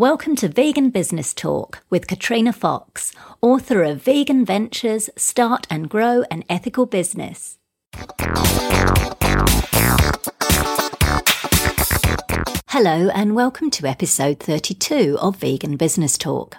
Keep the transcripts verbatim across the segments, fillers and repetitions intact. Welcome to Vegan Business Talk with Katrina Fox, author of Vegan Ventures: Start and Grow an Ethical Business. Hello and welcome to episode thirty-two of Vegan Business Talk.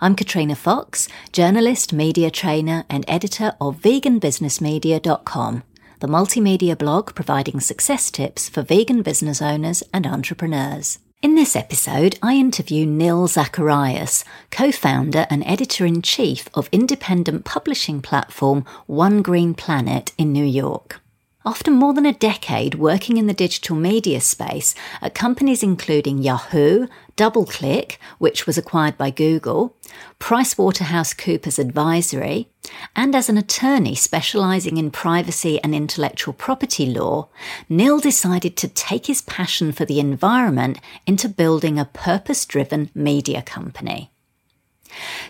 I'm Katrina Fox, journalist, media trainer and editor of vegan business media dot com, the multimedia blog providing success tips for vegan business owners and entrepreneurs. In this episode, I interview Neil Zacharias, co-founder and editor-in-chief of independent publishing platform One Green Planet in New York. After more than a decade working in the digital media space at companies including Yahoo, DoubleClick, which was acquired by Google, PricewaterhouseCoopers Advisory, and as an attorney specialising in privacy and intellectual property law, Neil decided to take his passion for the environment into building a purpose-driven media company.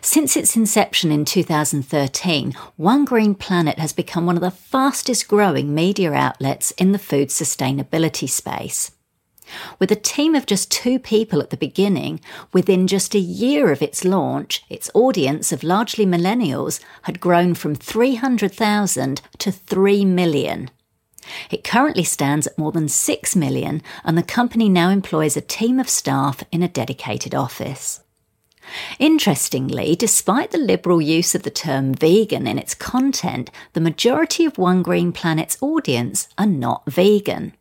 Since its inception in two thousand thirteen, One Green Planet has become one of the fastest growing media outlets in the food sustainability space. With a team of just two people at the beginning, within just a year of its launch, its audience of largely millennials had grown from three hundred thousand to three million. It currently stands at more than six million, and the company now employs a team of staff in a dedicated office. Interestingly, despite the liberal use of the term vegan in its content, the majority of One Green Planet's audience are not vegan.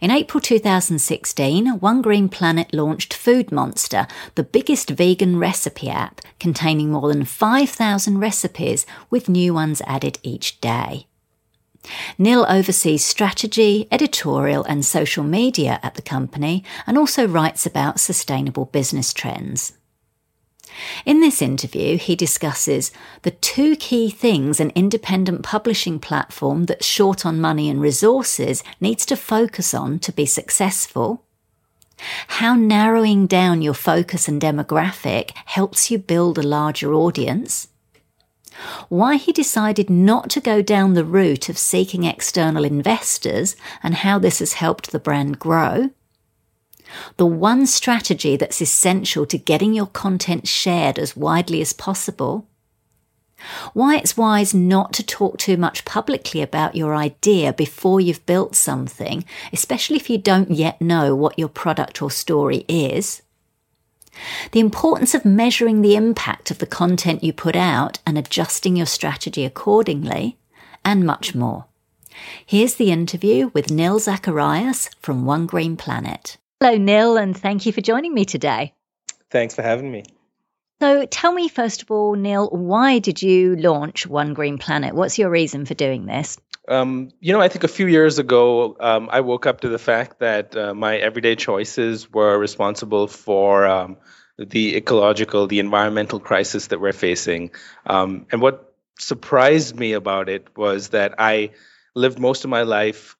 In April two thousand sixteen, One Green Planet launched Food Monster, the biggest vegan recipe app, containing more than five thousand recipes with new ones added each day. Neil oversees strategy, editorial and social media at the company and also writes about sustainable business trends. In this interview, he discusses the two key things an independent publishing platform that's short on money and resources needs to focus on to be successful, how narrowing down your focus and demographic helps you build a larger audience, why he decided not to go down the route of seeking external investors and how this has helped the brand grow, the one strategy that's essential to getting your content shared as widely as possible, why it's wise not to talk too much publicly about your idea before you've built something, especially if you don't yet know what your product or story is, the importance of measuring the impact of the content you put out and adjusting your strategy accordingly, and much more. Here's the interview with Neil Zacharias from One Green Planet. Hello, Neil, and thank you for joining me today. Thanks for having me. So tell me, first of all, Neil, why did you launch One Green Planet? What's your reason for doing this? Um, you know, I think a few years ago, um, I woke up to the fact that uh, my everyday choices were responsible for um, the ecological, the environmental crisis that we're facing. Um, and what surprised me about it was that I lived most of my life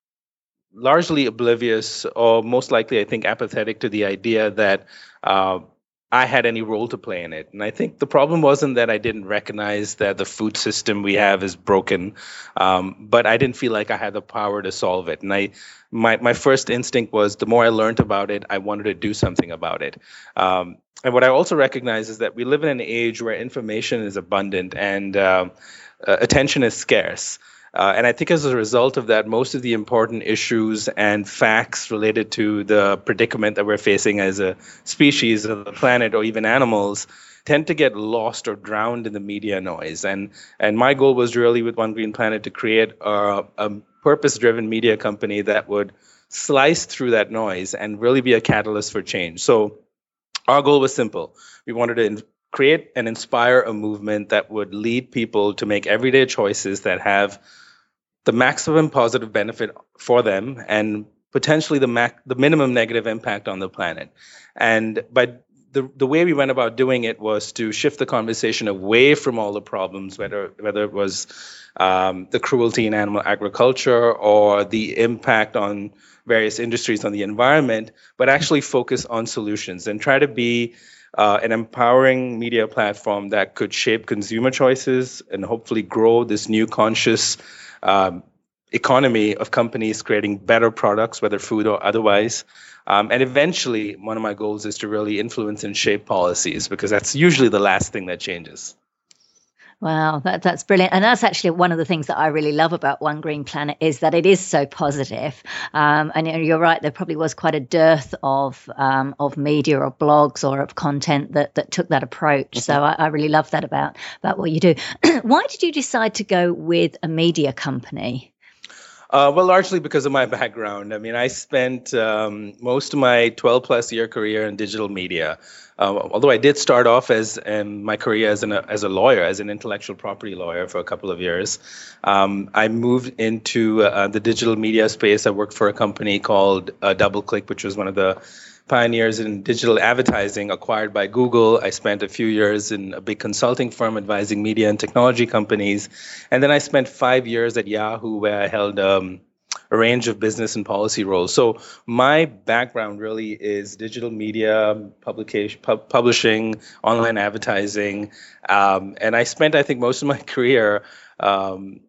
largely oblivious, or most likely, I think, apathetic to the idea that uh, I had any role to play in it. And I think the problem wasn't that I didn't recognize that the food system we have is broken, um, but I didn't feel like I had the power to solve it. And I, my my first instinct was, the more I learned about it, I wanted to do something about it. Um, and what I also recognize is that we live in an age where information is abundant and uh, uh, attention is scarce. Uh, and I think as a result of that, most of the important issues and facts related to the predicament that we're facing as a species of the planet or even animals tend to get lost or drowned in the media noise. And and my goal was really with One Green Planet to create a, a purpose-driven media company that would slice through that noise and really be a catalyst for change. So our goal was simple. We wanted to in- create and inspire a movement that would lead people to make everyday choices that have the maximum positive benefit for them and potentially the mac- the minimum negative impact on the planet. And by the the way we went about doing it was to shift the conversation away from all the problems, whether whether it was um, the cruelty in animal agriculture or the impact on various industries on the environment, but actually focus on solutions and try to be Uh, an empowering media platform that could shape consumer choices and hopefully grow this new conscious um, economy of companies creating better products, whether food or otherwise. Um, and eventually, one of my goals is to really influence and shape policies, because that's usually the last thing that changes. Wow, that, that's brilliant. And that's actually one of the things that I really love about One Green Planet, is that it is so positive. Um, and you're right, there probably was quite a dearth of um, of media or blogs or of content that, that took that approach. Mm-hmm. So I, I really love that about, about what you do. Why did you decide to go with a media company? Uh, well, largely because of my background. I mean, I spent um, most of my twelve-plus year career in digital media. Uh, although I did start off as um, my career as an as a lawyer, as an intellectual property lawyer for a couple of years, um, I moved into uh, the digital media space. I worked for a company called uh, DoubleClick, which was one of the pioneers in digital advertising, acquired by Google. I spent a few years in a big consulting firm advising media and technology companies. And then I spent five years at Yahoo, where I held um, a range of business and policy roles. So my background really is digital media, publication, pub- publishing, online advertising. Um, and I spent, I think, most of my career um,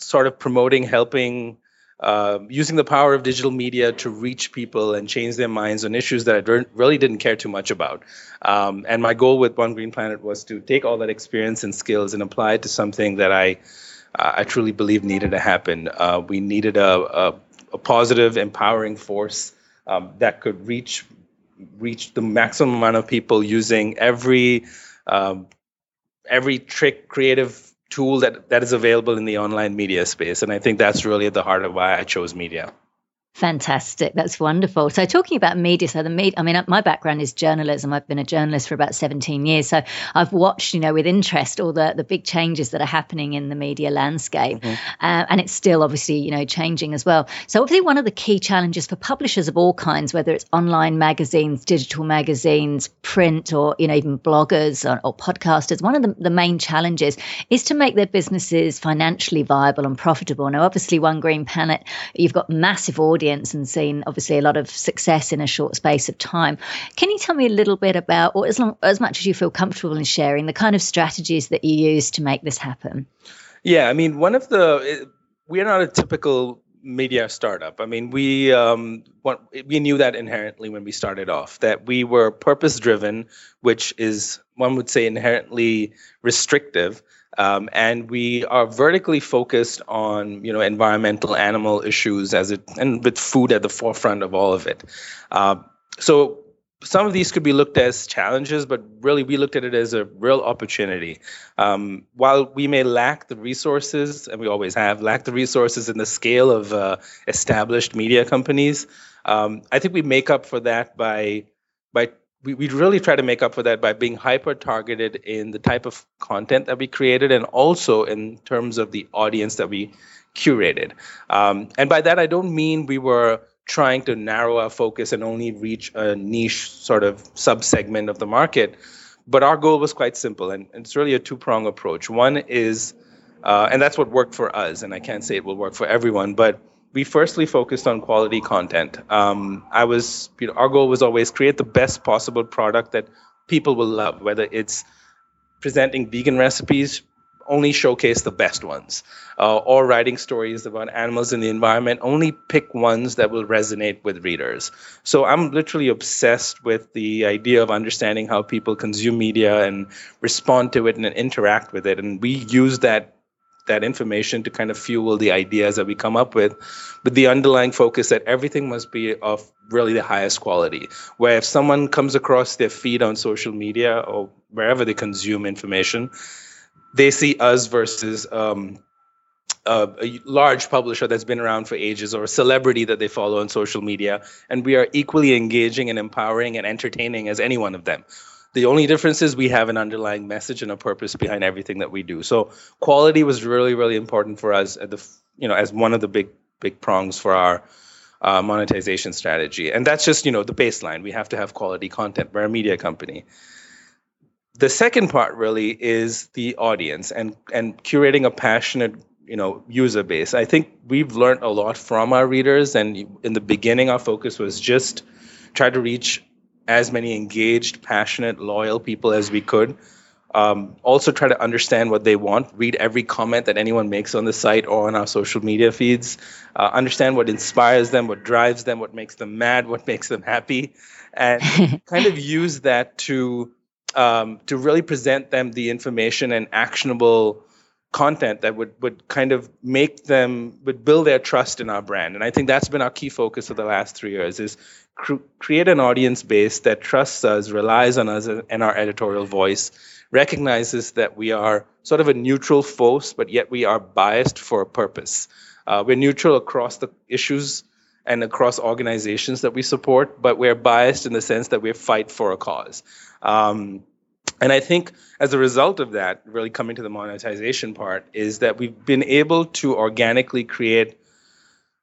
sort of promoting, helping, Uh, using the power of digital media to reach people and change their minds on issues that I d- really didn't care too much about. Um, and my goal with One Green Planet was to take all that experience and skills and apply it to something that I uh, I truly believe needed to happen. Uh, we needed a, a, a positive, empowering force um, that could reach reach the maximum amount of people using every um, every trick, creative tool that, that is available in the online media space. And I think that's really at the heart of why I chose media. Fantastic. That's wonderful. So talking about media, so the media, I mean, my background is journalism. I've been a journalist for about seventeen years. So I've watched, you know, with interest all the, the big changes that are happening in the media landscape. Mm-hmm. Uh, and it's still obviously, you know, changing as well. So obviously one of the key challenges for publishers of all kinds, whether it's online magazines, digital magazines, print, or, you know, even bloggers or, or podcasters, one of the, the main challenges is to make their businesses financially viable and profitable. Now, obviously One Green Planet, you've got massive audience and seen obviously a lot of success in a short space of time. Can you tell me a little bit about, or as long, as much as you feel comfortable in sharing, the kind of strategies that you use to make this happen? Yeah, I mean, one of the, we're not a typical media startup. I mean, we um, what, we knew that inherently when we started off, that we were purpose-driven, which is, one would say, inherently restrictive. Um, and we are vertically focused on, you know, environmental, animal issues as it, and with food at the forefront of all of it. Uh, so some of these could be looked as challenges, but really we looked at it as a real opportunity. Um, while we may lack the resources, and we always have lacked the resources in the scale of uh, established media companies, um, I think we make up for that by by. We we really try to make up for that by being hyper-targeted in the type of content that we created, and also in terms of the audience that we curated. Um, and by that, I don't mean we were trying to narrow our focus and only reach a niche sort of sub-segment of the market, but our goal was quite simple, and, and it's really a two-prong approach. One is, uh, and that's what worked for us, and I can't say it will work for everyone, but we firstly focused on quality content. Um, I was, you know, our goal was always create the best possible product that people will love, whether it's presenting vegan recipes, only showcase the best ones, uh, or writing stories about animals and the environment, only pick ones that will resonate with readers. So I'm literally obsessed with the idea of understanding how people consume media and respond to it and interact with it. And we use that that information to kind of fuel the ideas that we come up with, but the underlying focus that everything must be of really the highest quality, where if someone comes across their feed on social media or wherever they consume information, they see us versus um, a, a large publisher that's been around for ages, or a celebrity that they follow on social media, and we are equally engaging and empowering and entertaining as any one of them. The only difference is we have an underlying message and a purpose behind everything that we do. So quality was really, really important for us at the, you know, as one of the big, big prongs for our uh, monetization strategy. And that's just, you know, the baseline. We have to have quality content. We're a media company. The second part really is the audience and, and curating a passionate, you know, user base. I think we've learned a lot from our readers. And in the beginning, our focus was just try to reach as many engaged, passionate, loyal people as we could, Um, also try to understand what they want. Read every comment that anyone makes on the site or on our social media feeds. Uh, understand what inspires them, what drives them, what makes them mad, what makes them happy, and kind of use that to um, to really present them the information and actionable content that would, would kind of make them, would build their trust in our brand. And I think that's been our key focus of the last three years is cr- create an audience base that trusts us, relies on us and our editorial voice, recognizes that we are sort of a neutral force, but yet we are biased for a purpose. Uh, we're neutral across the issues and across organizations that we support, but we're biased in the sense that we fight for a cause. Um, and I think as a result of that, really coming to the monetization part, is that we've been able to organically create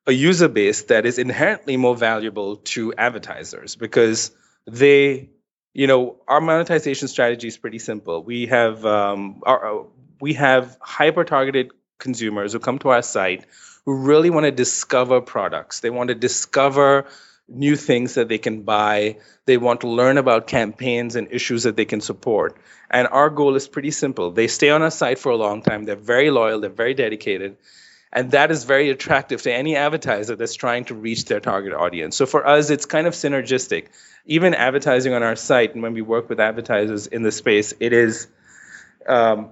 a user base that is inherently more valuable to advertisers because they... You know, our monetization strategy is pretty simple. We have um, our, we have hyper-targeted consumers who come to our site who really want to discover products. They want to discover new things that they can buy. They want to learn about campaigns and issues that they can support. And our goal is pretty simple. They stay on our site for a long time. They're very loyal. They're very dedicated. And that is very attractive to any advertiser that's trying to reach their target audience. So for us, it's kind of synergistic. Even advertising on our site, and when we work with advertisers in the space, it is um,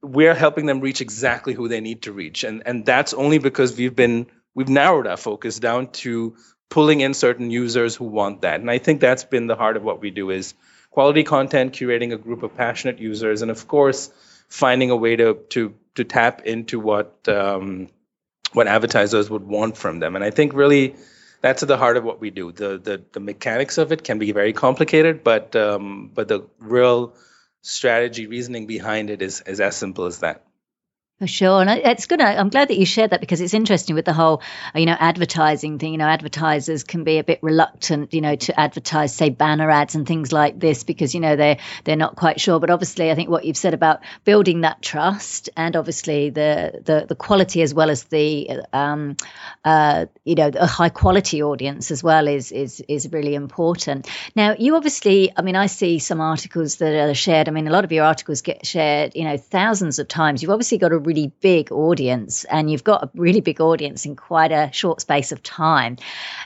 we're helping them reach exactly who they need to reach. And and that's only because we've been we've narrowed our focus down to pulling in certain users who want that. And I think that's been the heart of what we do is quality content, curating a group of passionate users, and of course, finding a way to to to tap into what um, what advertisers would want from them. And I think really that's at the heart of what we do. The the, the mechanics of it can be very complicated, but um, but the real strategy, reasoning behind it is, is as simple as that. For sure. And it's good. I'm glad that you shared that because it's interesting with the whole, you know, advertising thing. You know, advertisers can be a bit reluctant, you know, to advertise, say, banner ads and things like this because, you know, they're, they're not quite sure. But obviously, I think what you've said about building that trust and obviously the the, the quality as well as the, um, uh, you know, a high quality audience as well is, is, is really important. Now, you obviously, I mean, I see some articles that are shared. I mean, a lot of your articles get shared, you know, thousands of times. You've obviously got a really big audience and you've got a really big audience in quite a short space of time.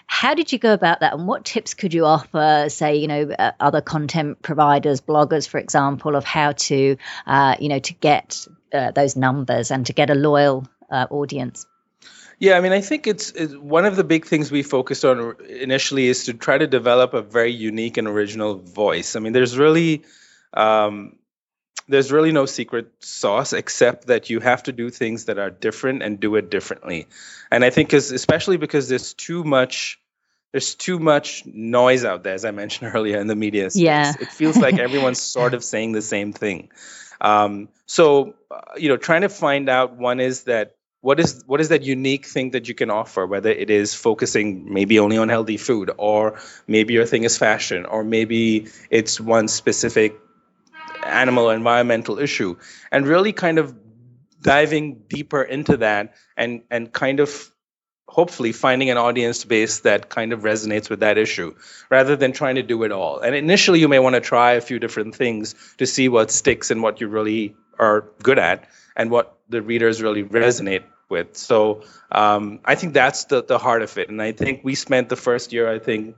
How did you go about that and what tips could you offer, say, you know, uh, other content providers, bloggers, for example, of how to, uh, you know, to get uh, those numbers and to get a loyal uh, audience? Yeah, I mean, I think it's, it's one of the big things we focused on initially is to try to develop a very unique and original voice. I mean, there's really... Um, There's really no secret sauce except that you have to do things that are different and do it differently. And I think is especially because there's too much there's too much noise out there, as I mentioned earlier, in the media space. Yeah. It feels like everyone's sort of saying the same thing. Um, so, uh, you know, trying to find out one is that what is what is that unique thing that you can offer, whether it is focusing maybe only on healthy food or maybe your thing is fashion or maybe it's one specific animal or environmental issue, and really kind of diving deeper into that and and kind of hopefully finding an audience base that kind of resonates with that issue rather than trying to do it all. And initially you may want to try a few different things to see what sticks and what you really are good at and what the readers really resonate with. So um, I think that's the, the heart of it. And I think we spent the first year, I think,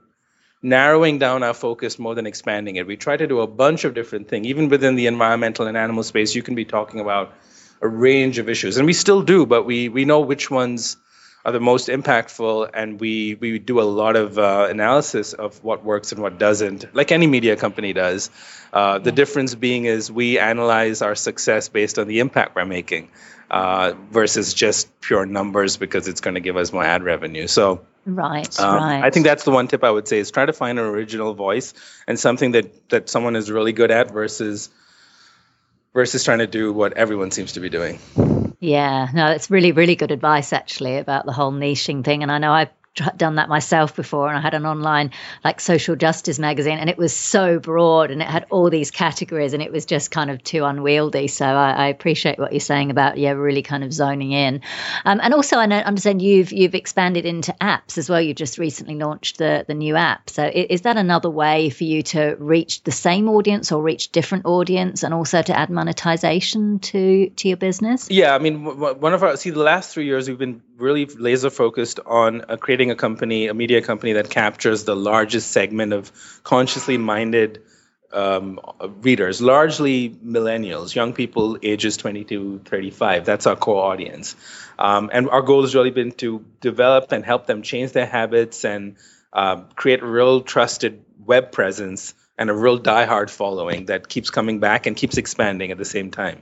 narrowing down our focus more than expanding it. We try to do a bunch of different things. Even within the environmental and animal space, you can be talking about a range of issues. And we still do, but we we know which ones are the most impactful. And we, we do a lot of uh, analysis of what works and what doesn't, like any media company does. Uh, the difference being is we analyze our success based on the impact we're making uh, versus just pure numbers because it's going to give us more ad revenue. So Right, um, right. I think that's the one tip I would say is try to find an original voice and something that, that someone is really good at versus versus trying to do what everyone seems to be doing. Yeah, no, that's really, really good advice, actually, about the whole niching thing. And I know I done that myself before, and I had an online like social justice magazine, and it was so broad and it had all these categories and it was just kind of too unwieldy. So I, I appreciate what you're saying about, yeah, really kind of zoning in. Um, and also I know, understand you've you've expanded into apps as well. You just recently launched the, the new app. So is that another way for you to reach the same audience or reach different audience, and also to add monetization to, to your business? Yeah, I mean, one of our, see, the last three years we've been really laser focused on uh, creating a company, a media company that captures the largest segment of consciously minded um, readers, largely millennials, young people ages twenty to thirty-five. That's our core audience. Um, and our goal has really been to develop and help them change their habits and uh, create a real trusted web presence and a real diehard following that keeps coming back and keeps expanding at the same time.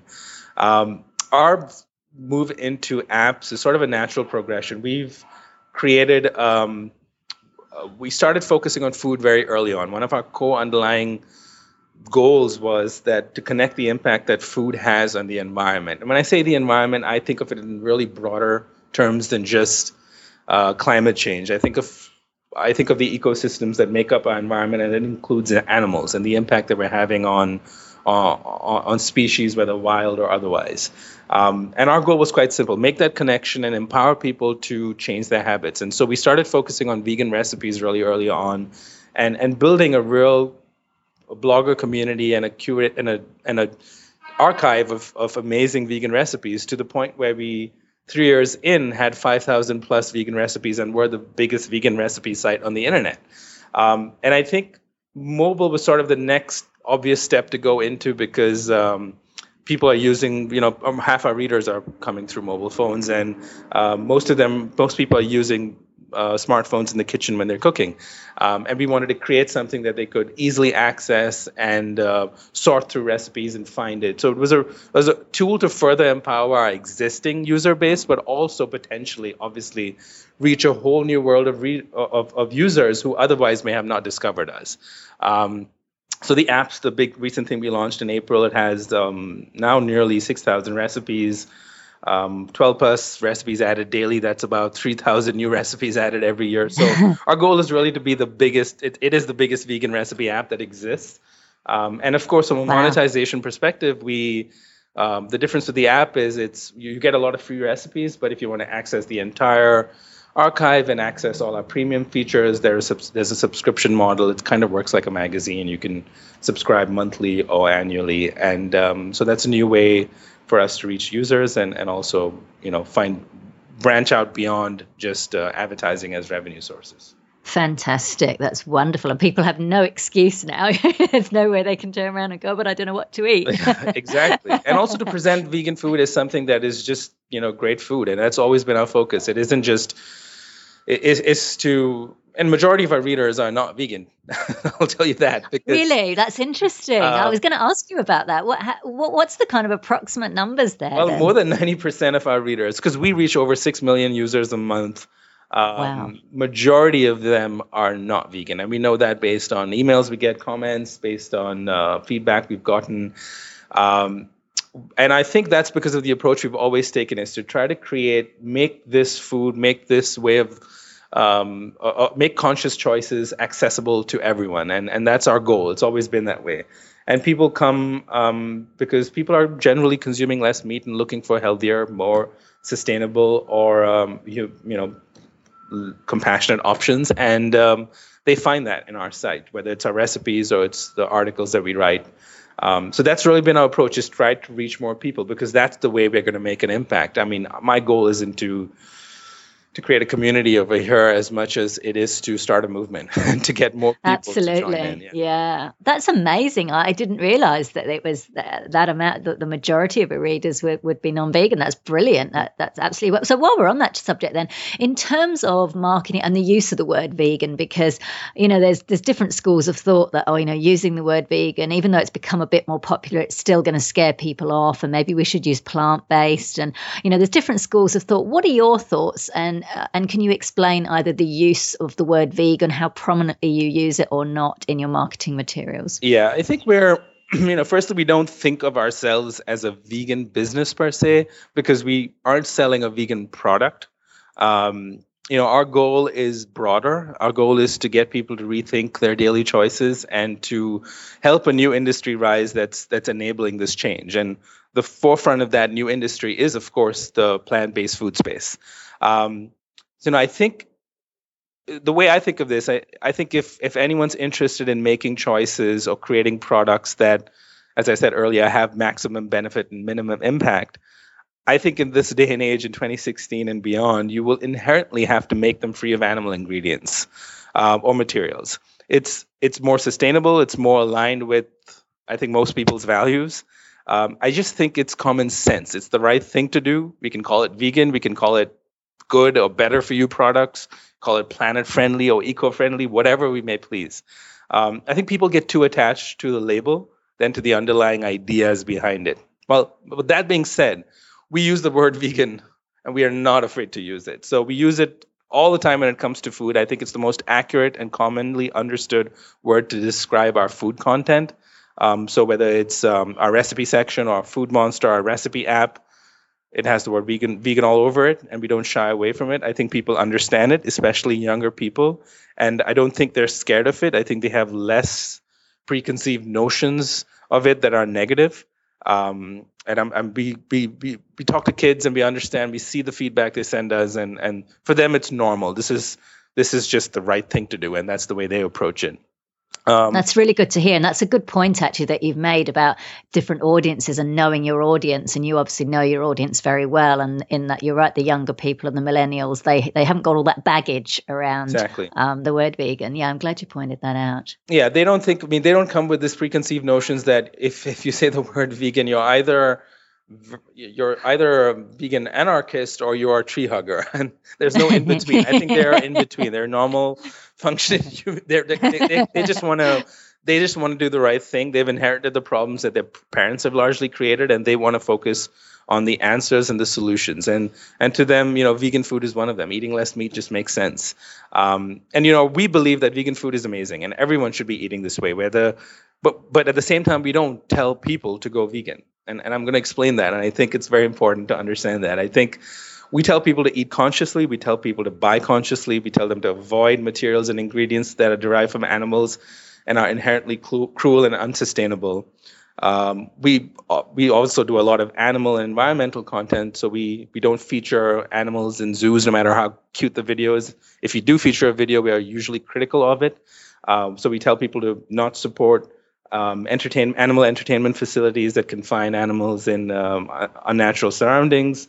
Um, our move into apps is sort of a natural progression. We've created, um, uh, we started focusing on food very early on. One of our core underlying goals was that to connect the impact that food has on the environment. And when I say the environment, I think of it in really broader terms than just uh, climate change. I think of I think of the ecosystems that make up our environment, and it includes animals and the impact that we're having on uh, on species, whether wild or otherwise. Um, and our goal was quite simple: make that connection and empower people to change their habits. And so we started focusing on vegan recipes really early on, and and building a real blogger community and a curate and a and a archive of of amazing vegan recipes, to the point where we, three years in, had five thousand plus vegan recipes and were the biggest vegan recipe site on the internet. Um, and I think mobile was sort of the next obvious step to go into, because um, people are using, you know, um, half our readers are coming through mobile phones, and uh, most of them, most people are using uh, smartphones in the kitchen when they're cooking. Um, and we wanted to create something that they could easily access and uh, sort through recipes and find it. So it was a, it was a tool to further empower our existing user base, but also potentially, obviously, reach a whole new world of re- of, of users who otherwise may have not discovered us. Um, So the apps, the big recent thing we launched in April, it has um, now nearly six thousand recipes, um, twelve plus recipes added daily. That's about three thousand new recipes added every year. So our goal is really to be the biggest, it, it is the biggest vegan recipe app that exists. Um, and of course, from a monetization wow. perspective, we um, the difference with the app is it's you get a lot of free recipes, but if you want to access the entire archive and access all our premium features, there is there's a subscription model. It kind of works like a magazine. You can subscribe monthly or annually, and um, so that's a new way for us to reach users and and also, you know, find branch out beyond just uh, advertising as revenue sources. Fantastic. That's wonderful. And people have no excuse now. There's no way they can turn around and go, but I don't know what to eat. Exactly. And also to present vegan food as something that is just, you know, great food. And that's always been our focus. It isn't just, it, it's, it's to, and majority of our readers are not vegan. I'll tell you that. Because, really? That's interesting. Uh, I was going to ask you about that. What, how, what What's the kind of approximate numbers there? Well, then? More than ninety percent of our readers, because we reach over six million users a month. Um, wow. Majority of them are not vegan. And we know that based on emails we get, comments, based on uh, feedback we've gotten. Um, and I think that's because of the approach we've always taken, is to try to create, make this food, make this way of, um, uh, make conscious choices accessible to everyone. And, and that's our goal. It's always been that way. And people come um, because people are generally consuming less meat and looking for healthier, more sustainable, or, um, you, you know, compassionate options, and um, they find that in our site, whether it's our recipes or it's the articles that we write. Um, so that's really been our approach, is try to reach more people, because that's the way we're going to make an impact. I mean, my goal isn't to to create a community over here as much as it is to start a movement and to get more people Absolutely. To join in. Yeah. yeah. That's amazing. I didn't realize that it was that, that amount, that the majority of our readers would, would be non-vegan. That's brilliant. That, that's absolutely. So while we're on that subject then, in terms of marketing and the use of the word vegan, because, you know, there's, there's different schools of thought that, oh, you know, using the word vegan, even though it's become a bit more popular, it's still going to scare people off, and maybe we should use plant-based, and, you know, there's different schools of thought. What are your thoughts? And, Uh, and can you explain either the use of the word vegan, how prominently you use it or not in your marketing materials? Yeah, I think we're, you know, firstly, we don't think of ourselves as a vegan business per se, because we aren't selling a vegan product. Um, you know, our goal is broader. Our goal is to get people to rethink their daily choices and to help a new industry rise that's that's enabling this change. And the forefront of that new industry is, of course, the plant-based food space. Um, so, you know, I think the way I think of this, I, I think if if anyone's interested in making choices or creating products that, as I said earlier, have maximum benefit and minimum impact, I think in this day and age, in twenty sixteen and beyond, you will inherently have to make them free of animal ingredients uh, or materials. It's it's more sustainable. It's more aligned with, I think, most people's values. Um, I just think it's common sense. It's the right thing to do. We can call it vegan. We can call it good or better for you products. Call it planet-friendly or eco-friendly, whatever we may please. Um, I think people get too attached to the label than to the underlying ideas behind it. Well, with that being said, we use the word vegan, and we are not afraid to use it. So we use it all the time when it comes to food. I think it's the most accurate and commonly understood word to describe our food content. Um, so whether it's um, our recipe section or Food Monster, our recipe app, it has the word vegan vegan all over it, and we don't shy away from it. I think people understand it, especially younger people, and I don't think they're scared of it. I think they have less preconceived notions of it that are negative. Um, and I'm, I'm we, we, we, we talk to kids and we understand, we see the feedback they send us, and, and for them it's normal. This is this is just the right thing to do, and that's the way they approach it. Um, that's really good to hear, and that's a good point actually that you've made about different audiences and knowing your audience, and you obviously know your audience very well, and in that you're right, the younger people and the millennials, they they haven't got all that baggage around exactly. um, the word vegan. Yeah, I'm glad you pointed that out. Yeah, they don't think, I mean, they don't come with this preconceived notions that if, if you say the word vegan, you're either you're either a vegan anarchist or you are a tree hugger, and there's no in between. I think they're in between. They're normal, functioning. They're, they, they, they just want to. They just want to do the right thing. They've inherited the problems that their parents have largely created, and they want to focus on the answers and the solutions. And and to them, you know, vegan food is one of them. Eating less meat just makes sense. Um, and you know, we believe that vegan food is amazing, and everyone should be eating this way. Whether, but but at the same time, we don't tell people to go vegan. And, and I'm going to explain that. And I think it's very important to understand that. I think we tell people to eat consciously. We tell people to buy consciously. We tell them to avoid materials and ingredients that are derived from animals and are inherently cru- cruel and unsustainable. Um, we we also do a lot of animal and environmental content. So we, we don't feature animals in zoos, no matter how cute the video is. If you do feature a video, we are usually critical of it. Um, so we tell people to not support Um, entertain animal entertainment facilities that confine animals in um, unnatural surroundings.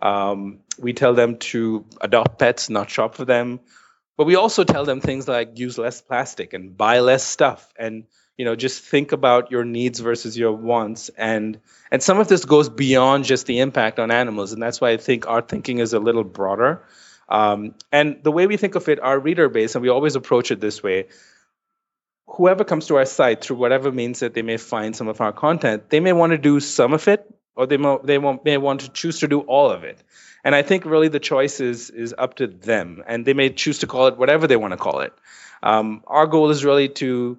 Um, we tell them to adopt pets, not shop for them. But we also tell them things like use less plastic and buy less stuff, and you know, just think about your needs versus your wants. And and some of this goes beyond just the impact on animals, and that's why I think our thinking is a little broader. Um, and the way we think of it, our reader base, and we always approach it this way. Whoever comes to our site through whatever means that they may find some of our content, they may want to do some of it, or they may, they may want to choose to do all of it. And I think really the choice is, is up to them, and they may choose to call it whatever they want to call it. Um, our goal is really to,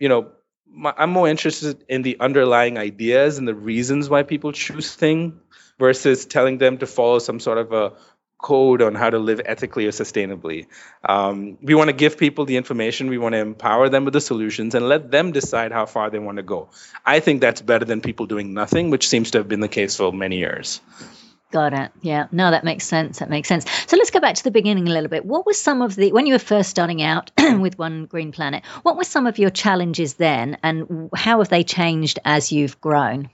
you know, my, I'm more interested in the underlying ideas and the reasons why people choose things versus telling them to follow some sort of a code on how to live ethically or sustainably. Um, we want to give people the information. We want to empower them with the solutions and let them decide how far they want to go. I think that's better than people doing nothing, which seems to have been the case for many years. Got it. Yeah. No, that makes sense. That makes sense. So let's go back to the beginning a little bit. What was some of the, when you were first starting out with One Green Planet, what were some of your challenges then, and how have they changed as you've grown?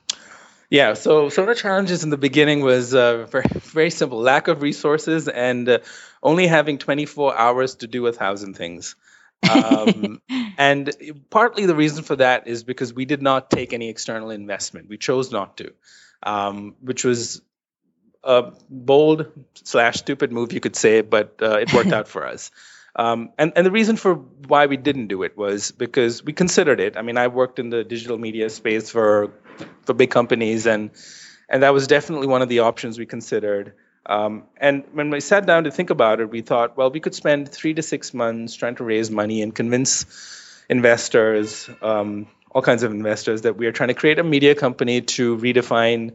Yeah, so some of the challenges in the beginning was uh, very, very simple. Lack of resources and uh, only having twenty-four hours to do a thousand things. Um, and partly the reason for that is because we did not take any external investment. We chose not to, um, which was a bold slash stupid move, you could say, but uh, it worked out for us. Um, and, and the reason for why we didn't do it was because we considered it. I mean, I worked in the digital media space for for big companies, and and that was definitely one of the options we considered. Um, and when we sat down to think about it, we thought, well, we could spend three to six months trying to raise money and convince investors, um, all kinds of investors, that we are trying to create a media company to redefine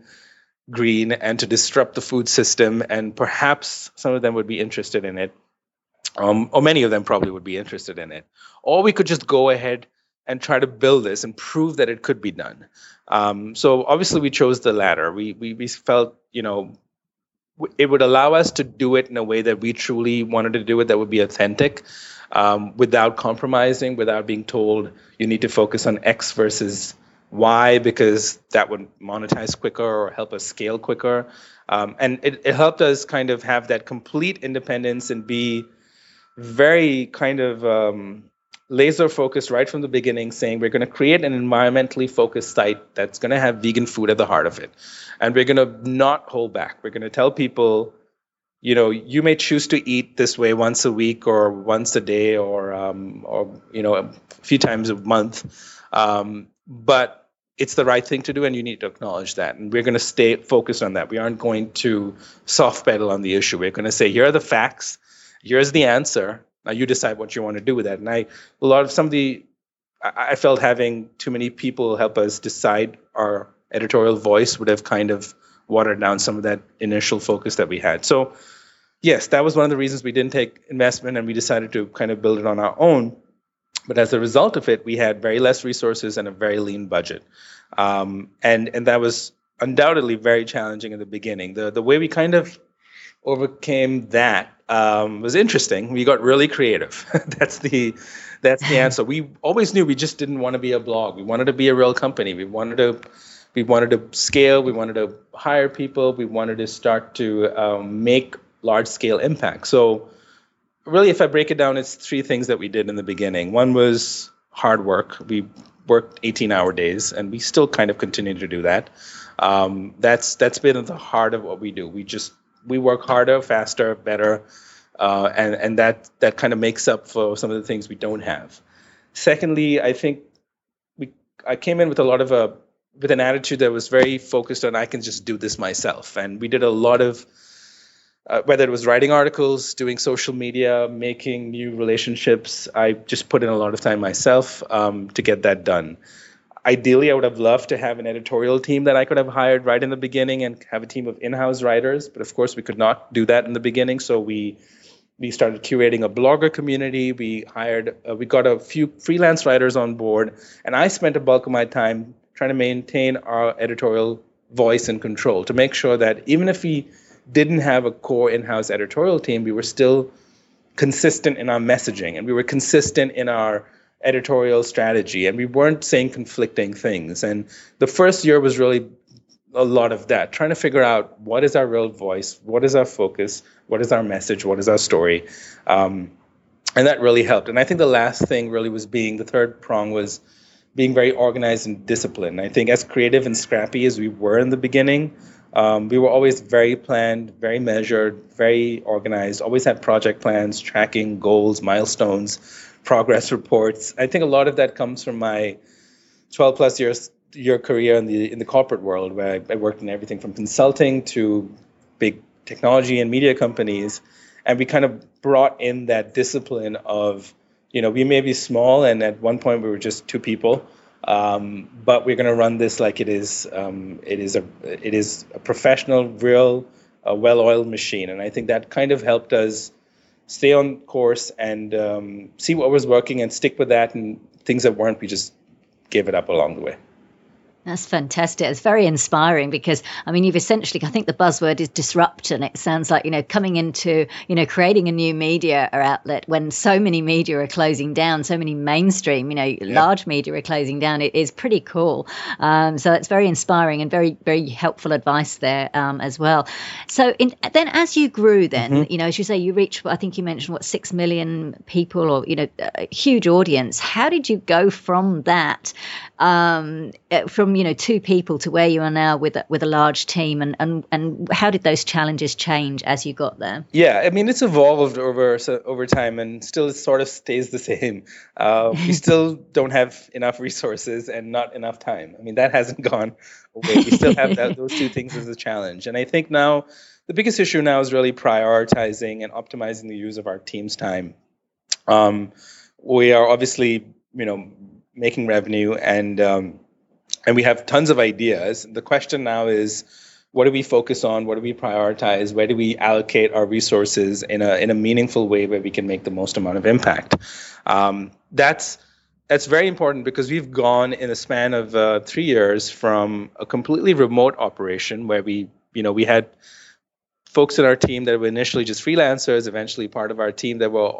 green and to disrupt the food system, and perhaps some of them would be interested in it. um, or many of them probably would be interested in it. Or we could just go ahead and try to build this and prove that it could be done. Um, so obviously we chose the latter. We, we we felt, you know, it would allow us to do it in a way that we truly wanted to do it, that would be authentic, um, without compromising, without being told you need to focus on X versus Y because that would monetize quicker or help us scale quicker. Um, and it, it helped us kind of have that complete independence and be very kind of um, laser focused right from the beginning, saying we're going to create an environmentally focused site that's going to have vegan food at the heart of it. And we're going to not hold back. We're going to tell people, you know, you may choose to eat this way once a week or once a day or, um, or you know, a few times a month. Um, but it's the right thing to do, and you need to acknowledge that. And we're going to stay focused on that. We aren't going to soft pedal on the issue. We're going to say, here are the facts. Here's the answer. Now you decide what you want to do with that. And I, a lot of some of the, I felt having too many people help us decide our editorial voice would have kind of watered down some of that initial focus that we had. So yes, that was one of the reasons we didn't take investment and we decided to kind of build it on our own. But as a result of it, we had very less resources and a very lean budget. Um, and and that was undoubtedly very challenging in the beginning. The the way we kind of overcame that um, was interesting. We got really creative. that's the that's the answer. We always knew we just didn't want to be a blog. We wanted to be a real company. We wanted to we wanted to scale. We wanted to hire people. We wanted to start to um, make large scale impact. So really, if I break it down, it's three things that we did in the beginning. One was hard work. We worked eighteen-hour days, and we still kind of continue to do that. Um, that's that's been at the heart of what we do. We just we work harder, faster, better, uh, and and that that kind of makes up for some of the things we don't have. Secondly, I think we I came in with a lot of a with an attitude that was very focused on I can just do this myself, and we did a lot of. Uh, whether it was writing articles, doing social media, making new relationships, I just put in a lot of time myself um, to get that done. Ideally, I would have loved to have an editorial team that I could have hired right in the beginning and have a team of in-house writers. But of course, we could not do that in the beginning. So we we started curating a blogger community. We hired, uh, we got a few freelance writers on board. And I spent a bulk of my time trying to maintain our editorial voice and control to make sure that even if we didn't have a core in-house editorial team, we were still consistent in our messaging and we were consistent in our editorial strategy and we weren't saying conflicting things. And the first year was really a lot of that, trying to figure out what is our real voice, what is our focus, what is our message, what is our story. Um, and that really helped. And I think the last thing really was being, the third prong was being very organized and disciplined. I think as creative and scrappy as we were in the beginning, Um, we were always very planned, very measured, very organized, always had project plans, tracking goals, milestones, progress reports. I think a lot of that comes from my twelve plus years year career in the in the corporate world, where I, I worked in everything from consulting to big technology and media companies. And we kind of brought in that discipline of, you know, we may be small and at one point we were just two people. Um, but we're going to run this like it is. Um, it is a it is a professional, real, uh, well-oiled machine, and I think that kind of helped us stay on course and um, see what was working and stick with that. And things that weren't, we just gave it up along the way. That's fantastic. It's very inspiring because, I mean, you've essentially, I think the buzzword is disruption. It sounds like, you know, coming into, you know, creating a new media outlet when so many media are closing down, so many mainstream, you know, yeah. large media are closing down. It is pretty cool. Um, so that's very inspiring and very, very helpful advice there um, as well. So in, then as you grew then, mm-hmm. you know, as you say, you reached, I think you mentioned, what, six million people or, you know, a huge audience. How did you go from that, um, from, you know, two people to where you are now with a, with a large team, and, and, and how did those challenges change as you got there? Yeah, I mean, it's evolved over so, over time and still it sort of stays the same. Uh, we still don't have enough resources and not enough time. I mean, that hasn't gone away. We still have that, those two things as a challenge. And I think now the biggest issue now is really prioritizing and optimizing the use of our team's time. Um, we are obviously, you know, making revenue and um, And we have tons of ideas. The question now is, what do we focus on? What do we prioritize? Where do we allocate our resources in a in a meaningful way where we can make the most amount of impact? Um, that's that's very important because we've gone in a span of uh, three years from a completely remote operation where we you know we had folks in our team that were initially just freelancers, eventually part of our team that were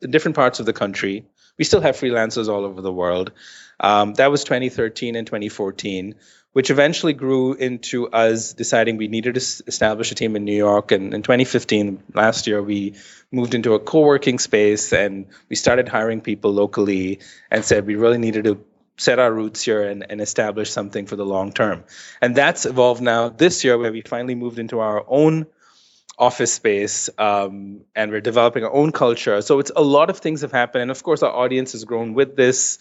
in different parts of the country. We still have freelancers all over the world. Um, that was twenty thirteen and twenty fourteen, which eventually grew into us deciding we needed to s- establish a team in New York. And in twenty fifteen, last year, we moved into a co-working space and we started hiring people locally and said we really needed to set our roots here and, and establish something for the long term. And that's evolved now this year where we finally moved into our own office space, um, and we're developing our own culture. So it's a lot of things have happened. And of course, our audience has grown with this.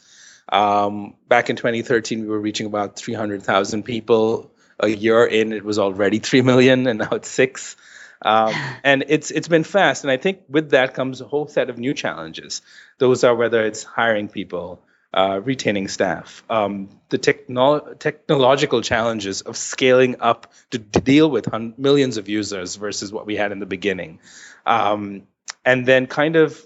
Um, back in twenty thirteen, we were reaching about three hundred thousand people. A year in, it was already three million, and now it's six. Um, and it's it's been fast. And I think with that comes a whole set of new challenges. Those are whether it's hiring people, uh, retaining staff, um, the technolo- technological challenges of scaling up to, to deal with hun- millions of users versus what we had in the beginning. Um, and then kind of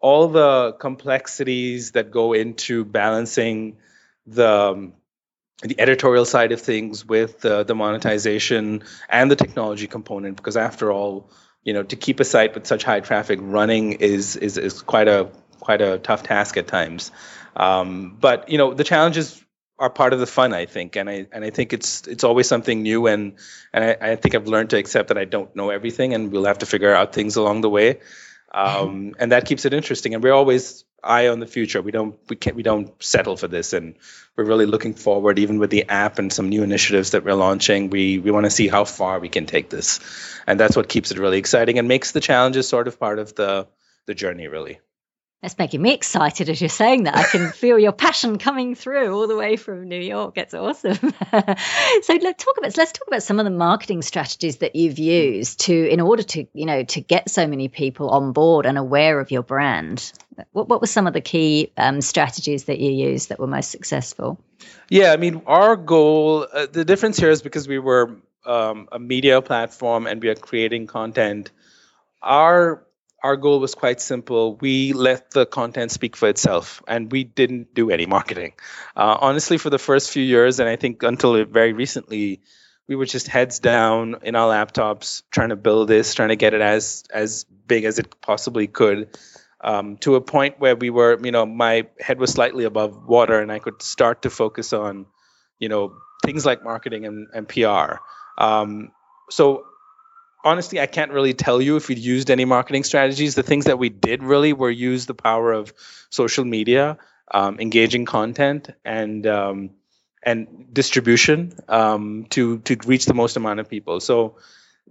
all the complexities that go into balancing the um, the editorial side of things with uh, the monetization and the technology component, because after all, you know, to keep a site with such high traffic running is is, is quite a quite a tough task at times. Um, but, you know, the challenges are part of the fun, I think. And I and I think it's it's always something new. And, and I, I think I've learned to accept that I don't know everything and we'll have to figure out things along the way. Um, and that keeps it interesting. And we're always eye on the future. We don't we can't, we don't settle for this. And we're really looking forward, even with the app and some new initiatives that we're launching. We, we want to see how far we can take this. And that's what keeps it really exciting and makes the challenges sort of part of the the journey, really. That's making me excited as you're saying that. I can feel your passion coming through all the way from New York. It's awesome. So let's talk about let's talk about some of the marketing strategies that you've used to in order to, you know, to get so many people on board and aware of your brand. What what were some of the key um, strategies that you used that were most successful? Yeah, I mean, our goal, uh, the difference here is because we were um, a media platform and we are creating content. Our Our goal was quite simple. We let the content speak for itself, and we didn't do any marketing. Uh, honestly, for the first few years, and I think until very recently, we were just heads down in our laptops, trying to build this, trying to get it as as big as it possibly could, um, to a point where we were, you know, my head was slightly above water, and I could start to focus on, you know, things like marketing and, and P R. Um, so. Honestly, I can't really tell you if we used any marketing strategies. The things that we did really were use the power of social media, um, engaging content, and um, and distribution um, to to reach the most amount of people. So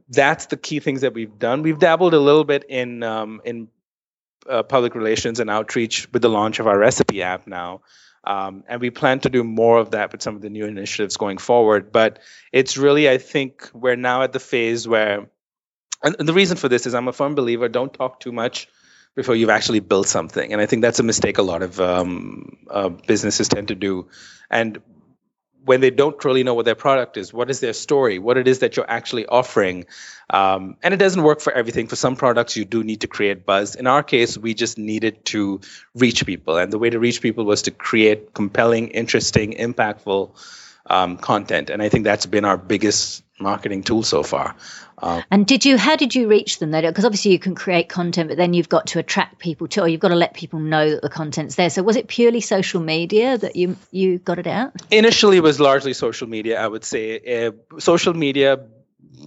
that's the key things that we've done. We've dabbled a little bit in um, in uh, public relations and outreach with the launch of our recipe app now. Um, and we plan to do more of that with some of the new initiatives going forward. But it's really, I think, we're now at the phase where... And the reason for this is I'm a firm believer, don't talk too much before you've actually built something. And I think that's a mistake a lot of um, uh, businesses tend to do. And when they don't really know what their product is, what is their story, what it is that you're actually offering. Um, and it doesn't work for everything. For some products, you do need to create buzz. In our case, we just needed to reach people. And the way to reach people was to create compelling, interesting, impactful um, content. And I think that's been our biggest marketing tool so far. Uh, and did you? How did you reach them though? Because obviously you can create content, but then you've got to attract people to, or you've got to let people know that the content's there. So was it purely social media that you you got it out? Initially, it was largely social media. I would say uh, social media,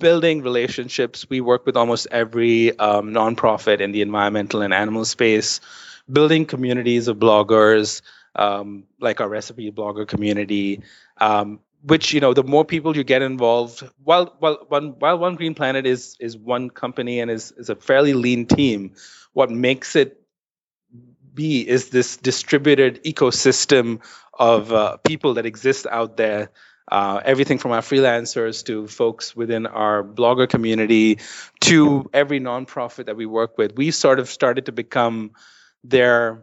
building relationships. We work with almost every um, nonprofit in the environmental and animal space, building communities of bloggers, um, like our recipe blogger community. Um, Which, you know, the more people you get involved, while while one while One Green Planet is is one company and is is a fairly lean team, what makes it be is this distributed ecosystem of uh, people that exist out there. Uh, everything from our freelancers to folks within our blogger community to every nonprofit that we work with, we sort of started to become their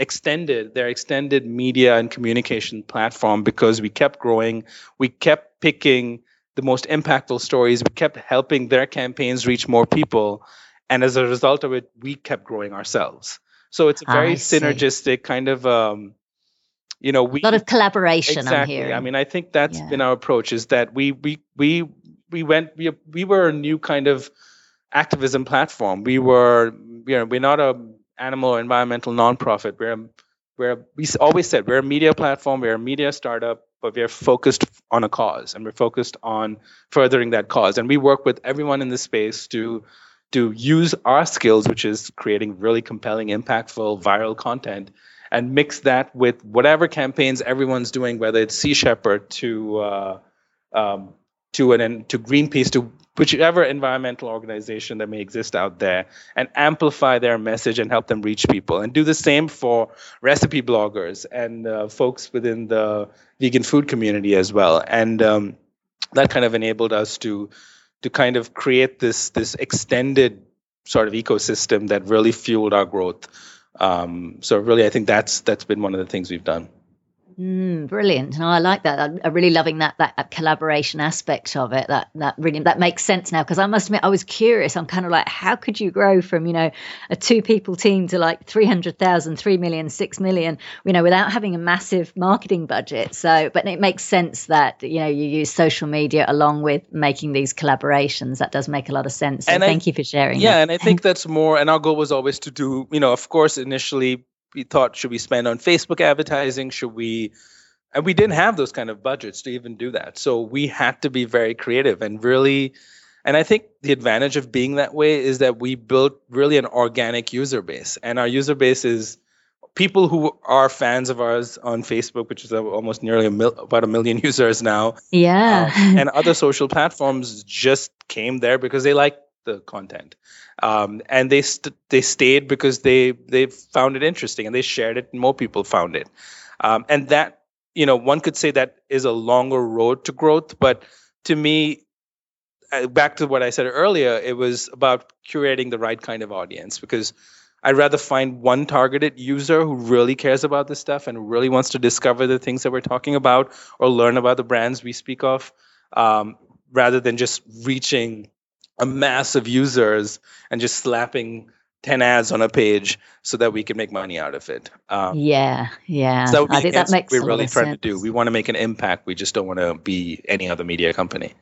extended their extended media and communication platform because we kept growing. We kept picking the most impactful stories. We kept helping their campaigns reach more people. And as a result of it, we kept growing ourselves. So it's a very synergistic kind of, um, you know, we, a lot of collaboration. Exactly. I'm here. I mean, I think that's yeah. been our approach, is that we we we we went we we were a new kind of activism platform. We were you know we're not a animal or environmental nonprofit. We're we're we always said we're a media platform. We're a media startup, but we're focused on a cause, and we're focused on furthering that cause. And we work with everyone in the space to. to use our skills, which is creating really compelling, impactful, viral content, and mix that with whatever campaigns everyone's doing, whether it's Sea Shepherd to uh, um, to an to Greenpeace, to whichever environmental organization that may exist out there, and amplify their message and help them reach people. And do the same for recipe bloggers and uh, folks within the vegan food community as well. And um, that kind of enabled us to to kind of create this this extended sort of ecosystem that really fueled our growth. Um, so really, I think that's that's been one of the things we've done. Mm, brilliant. No, I like that. I'm really loving that that collaboration aspect of it. That that really that makes sense now, because I must admit I was curious. I'm kind of like, how could you grow from, you know, a two people team to like three hundred thousand, three million, six million, you know, without having a massive marketing budget. So, but it makes sense that, you know, you use social media along with making these collaborations. That does make a lot of sense. So and thank I, you for sharing. Yeah. That. And I think that's more, and our goal was always to do, you know, of course, initially, we thought, should we spend on Facebook advertising? Should we? And we didn't have those kind of budgets to even do that. So we had to be very creative and really, and I think the advantage of being that way is that we built really an organic user base. And our user base is people who are fans of ours on Facebook, which is almost nearly a mil, about a million users now. Yeah. Um, and other social platforms just came there because they like the content, um, and they st- they stayed because they they found it interesting, and they shared it, and more people found it, um, and that, you know, one could say that is a longer road to growth. But to me, back to what I said earlier, it was about curating the right kind of audience, because I'd rather find one targeted user who really cares about this stuff and really wants to discover the things that we're talking about or learn about the brands we speak of, um, rather than just reaching a mass of users and just slapping ten ads on a page so that we can make money out of it. Um, yeah, yeah. So I think that makes sense. We're really trying to do. We want to make an impact. We just don't want to be any other media company.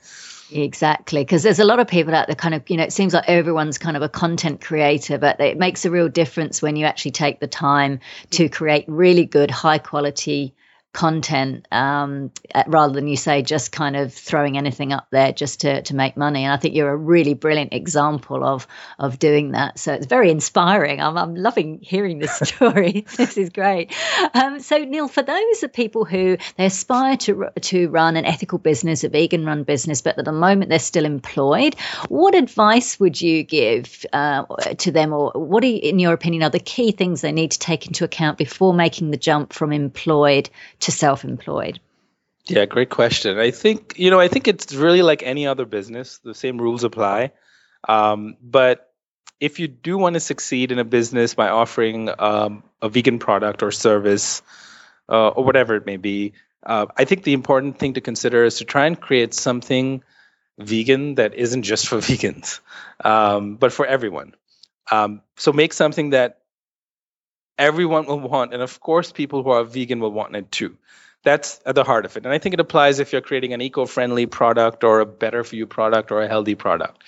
Exactly, because there's a lot of people out there kind of, you know, it seems like everyone's kind of a content creator, but it makes a real difference when you actually take the time to create really good, high quality content, um, rather than you say just kind of throwing anything up there just to, to make money. And I think you're a really brilliant example of of doing that. So it's very inspiring. I'm, I'm loving hearing this story. This is great. Um, so Neil, for those of people who they aspire to to run an ethical business, a vegan run business, but at the moment they're still employed, what advice would you give uh, to them, or what are you, in your opinion, are the key things they need to take into account before making the jump from employed to to self-employed? Yeah, great question. I think, you know, I think it's really like any other business, the same rules apply. Um, but if you do want to succeed in a business by offering um, a vegan product or service uh, or whatever it may be, uh, I think the important thing to consider is to try and create something vegan that isn't just for vegans, um, but for everyone. Um, so make something that everyone will want, and of course people who are vegan will want it too. That's at the heart of it. And I think it applies if you're creating an eco-friendly product or a better for you product or a healthy product.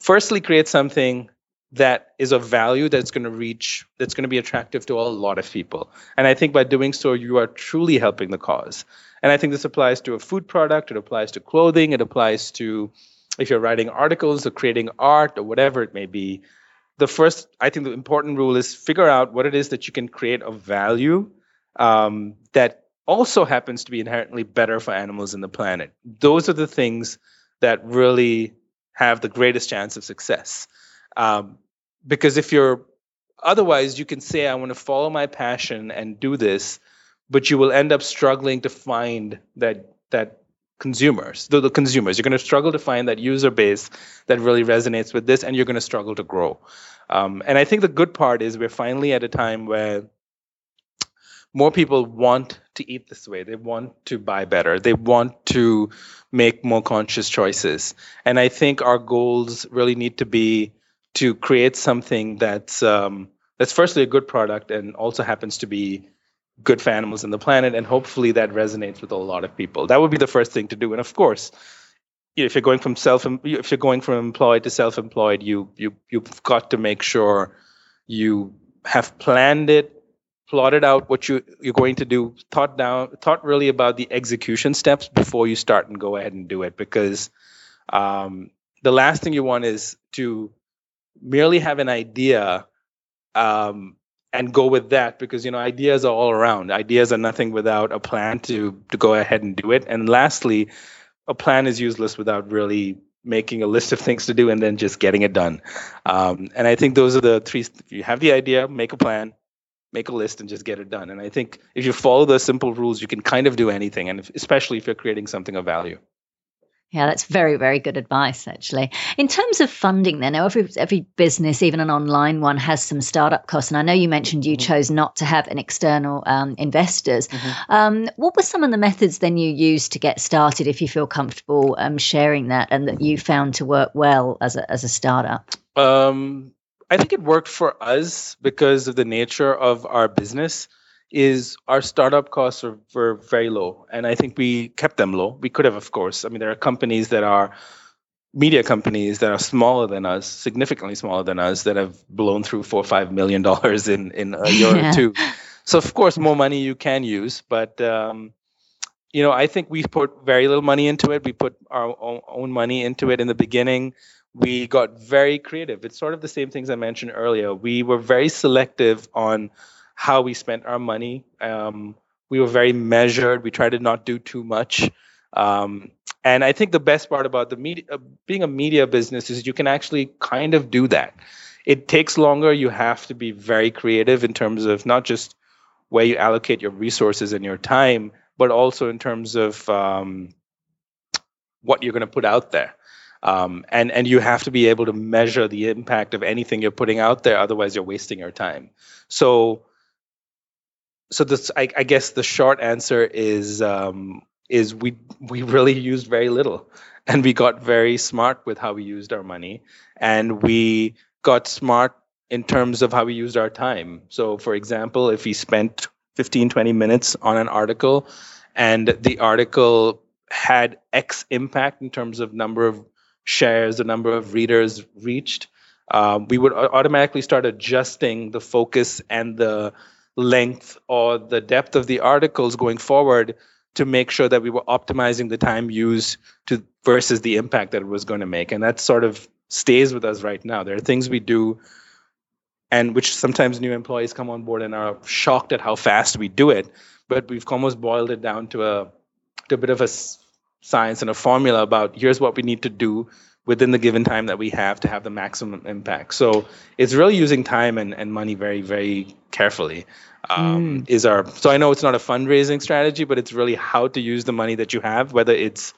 Firstly, create something that is of value, that's going to reach, that's going to be attractive to a lot of people. And I think by doing so, you are truly helping the cause. And I think this applies to a food product, it applies to clothing, it applies to if you're writing articles or creating art or whatever it may be. The first, I think the important rule is figure out what it is that you can create of value um, that also happens to be inherently better for animals and the planet. Those are the things that really have the greatest chance of success. Um, because if you're, otherwise you can say, I want to follow my passion and do this, but you will end up struggling to find that that consumers, the, the consumers. You're going to struggle to find that user base that really resonates with this, and you're going to struggle to grow. Um, and I think the good part is we're finally at a time where more people want to eat this way. They want to buy better. They want to make more conscious choices. And I think our goals really need to be to create something that's um, that's firstly a good product and also happens to be good for animals and the planet. And hopefully that resonates with a lot of people. That would be the first thing to do. And of course, if you're going from self, if you're going from employed to self-employed, you you you've got to make sure you have planned it, plotted out what you you're going to do, thought down, thought really about the execution steps before you start and go ahead and do it. Because um, the last thing you want is to merely have an idea um, and go with that. Because you know ideas are all around. Ideas are nothing without a plan to to go ahead and do it. And lastly, a plan is useless without really making a list of things to do and then just getting it done. Um, and I think those are the three. If you have the idea, make a plan, make a list, and just get it done. And I think if you follow those simple rules, you can kind of do anything, and if, especially if you're creating something of value. Yeah, that's very, very good advice, actually. In terms of funding, then, now every, every business, even an online one, has some startup costs. And I know you mentioned you mm-hmm. chose not to have an external um, investors. Mm-hmm. Um, what were some of the methods then you used to get started, if you feel comfortable um, sharing that, and that you found to work well as a, as a startup? Um, I think it worked for us because of the nature of our business. Is our startup costs were, were very low. And I think we kept them low. We could have, of course. I mean, there are companies that are media companies that are smaller than us, significantly smaller than us, that have blown through four or five million dollars in, in a year yeah. or two. So, of course, more money you can use. But, um, you know, I think we put very little money into it. We put our own, own money into it in the beginning. We got very creative. It's sort of the same things I mentioned earlier. We were very selective on how we spent our money. Um, we were very measured. We tried to not do too much. Um, and I think the best part about the media, uh, being a media business is you can actually kind of do that. It takes longer. You have to be very creative in terms of not just where you allocate your resources and your time, but also in terms of um, what you're going to put out there. Um, and, and you have to be able to measure the impact of anything you're putting out there. Otherwise, you're wasting your time. So... So this, I, I guess, the short answer is um, is we we really used very little, and we got very smart with how we used our money, and we got smart in terms of how we used our time. So, for example, if we spent fifteen, twenty minutes on an article, and the article had X impact in terms of number of shares, the number of readers reached, um, we would automatically start adjusting the focus and the length or the depth of the articles going forward to make sure that we were optimizing the time used to versus the impact that it was going to make. And that sort of stays with us right now. There are things we do, and which sometimes new employees come on board and are shocked at how fast we do it, but we've almost boiled it down to a, to a bit of a science and a formula about here's what we need to do within the given time that we have to have the maximum impact. So it's really using time and, and money very, very carefully um, mm. is our, so I know it's not a fundraising strategy, but it's really how to use the money that you have, whether it's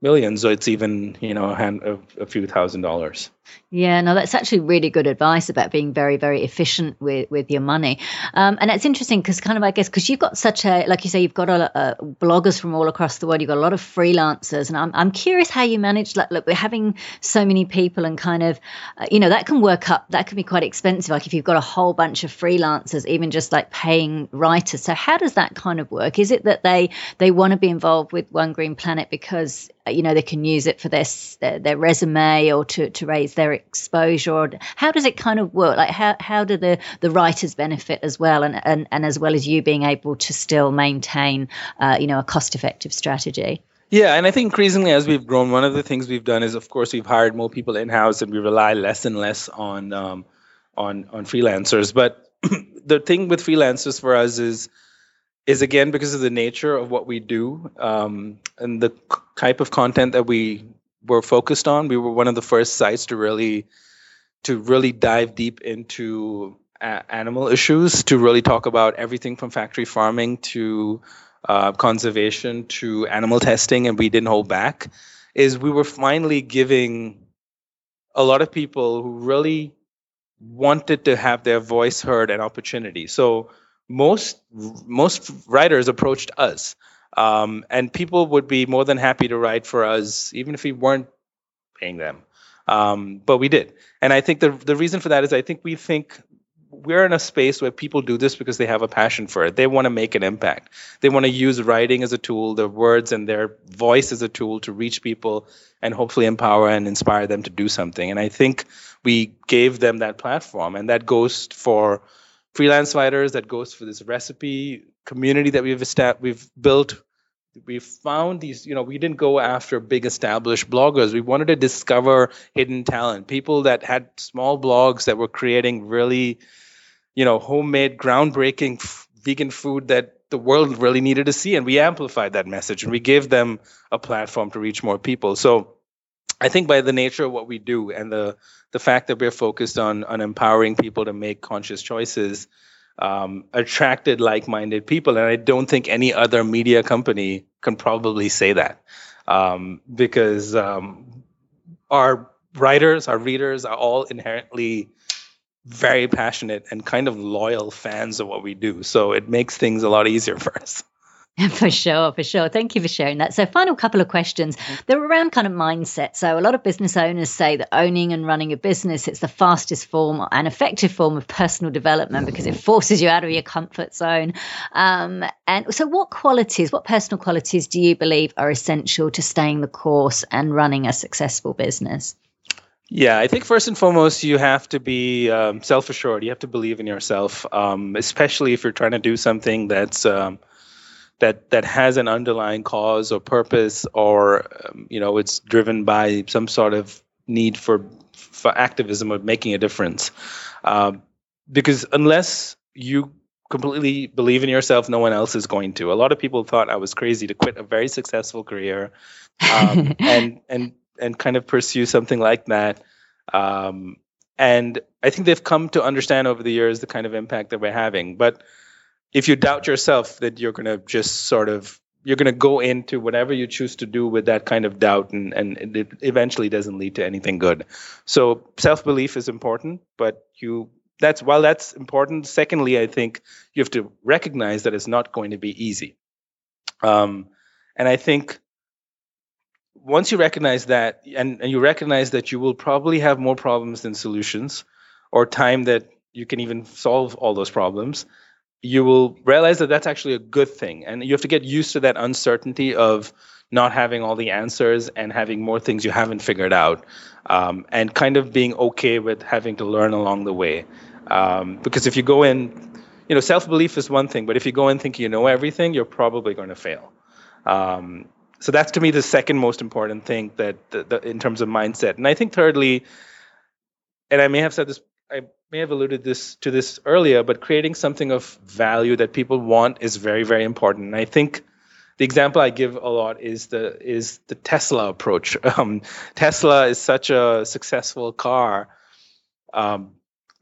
millions or it's even, you know, a, hand, a, a few thousand dollars. Yeah, no, that's actually really good advice about being very, very efficient with, with your money. Um, and it's interesting because kind of, I guess, because you've got such a, like you say, you've got a, a bloggers from all across the world. You've got a lot of freelancers. And I'm I'm curious how you manage, like, look, we're having so many people and kind of, uh, you know, that can work up. That can be quite expensive. Like if you've got a whole bunch of freelancers, even just like paying writers. So how does that kind of work? Is it that they, they want to be involved with One Green Planet because, you know, they can use it for their, their, their resume or to, to raise their exposure? Or how does it kind of work? Like how, how do the, the writers benefit as well, and, and, and as well as you being able to still maintain, uh, you know, a cost-effective strategy? Yeah, and I think increasingly as we've grown, one of the things we've done is, of course, we've hired more people in-house and we rely less and less on um, on, on freelancers. But the thing with freelancers for us is, is again, because of the nature of what we do um, and the c- type of content that we were focused on, we were one of the first sites to really to really dive deep into a- animal issues, to really talk about everything from factory farming to uh, conservation to animal testing, and we didn't hold back. Is we were finally giving a lot of people who really wanted to have their voice heard an opportunity. So most most writers approached us, um, and people would be more than happy to write for us, even if we weren't paying them. Um, but we did, and I think the the reason for that is I think we think we're in a space where people do this because they have a passion for it. They want to make an impact. They want to use writing as a tool, their words and their voice as a tool to reach people and hopefully empower and inspire them to do something. And I think we gave them that platform, and that goes for freelance writers, that goes for this recipe community that we've established, we've built. We found these, you know, we didn't go after big established bloggers. We wanted to discover hidden talent, people that had small blogs that were creating really, you know, homemade, groundbreaking f- vegan food that the world really needed to see. And we amplified that message, and we gave them a platform to reach more people. So I think by the nature of what we do and the the fact that we're focused on on empowering people to make conscious choices, Um, attracted like-minded people, and I don't think any other media company can probably say that, um, because um, our writers, our readers are all inherently very passionate and kind of loyal fans of what we do. So it makes things a lot easier for us. For sure, for sure. Thank you for sharing that. So final couple of questions. They're around kind of mindset. So a lot of business owners say that owning and running a business, it's the fastest form and effective form of personal development because it forces you out of your comfort zone. Um, and so what qualities, what personal qualities do you believe are essential to staying the course and running a successful business? Yeah, I think first and foremost, you have to be um, self-assured. You have to believe in yourself, um, especially if you're trying to do something that's um, that that has an underlying cause or purpose, or um, you know, it's driven by some sort of need for for activism or making a difference. Um, because unless you completely believe in yourself, no one else is going to. A lot of people thought I was crazy to quit a very successful career um, and and and kind of pursue something like that. Um, and I think they've come to understand over the years the kind of impact that we're having, but if you doubt yourself, that you're going to just sort of, you're going to go into whatever you choose to do with that kind of doubt, and, and it eventually doesn't lead to anything good. So self-belief is important, but you, that's, while that's important, secondly, I think you have to recognize that it's not going to be easy. Um, and I think once you recognize that, and, and you recognize that you will probably have more problems than solutions, or time that you can even solve all those problems, you will realize that that's actually a good thing. And you have to get used to that uncertainty of not having all the answers and having more things you haven't figured out, um, and kind of being okay with having to learn along the way. Um, because if you go in, you know, self-belief is one thing, but if you go in thinking you know everything, you're probably going to fail. Um, so that's, to me, the second most important thing that the, the, in terms of mindset. And I think thirdly, and I may have said this, I may have alluded this to this earlier, but creating something of value that people want is very, very important. And I think the example I give a lot is the is the Tesla approach. Um, Tesla is such a successful car, um,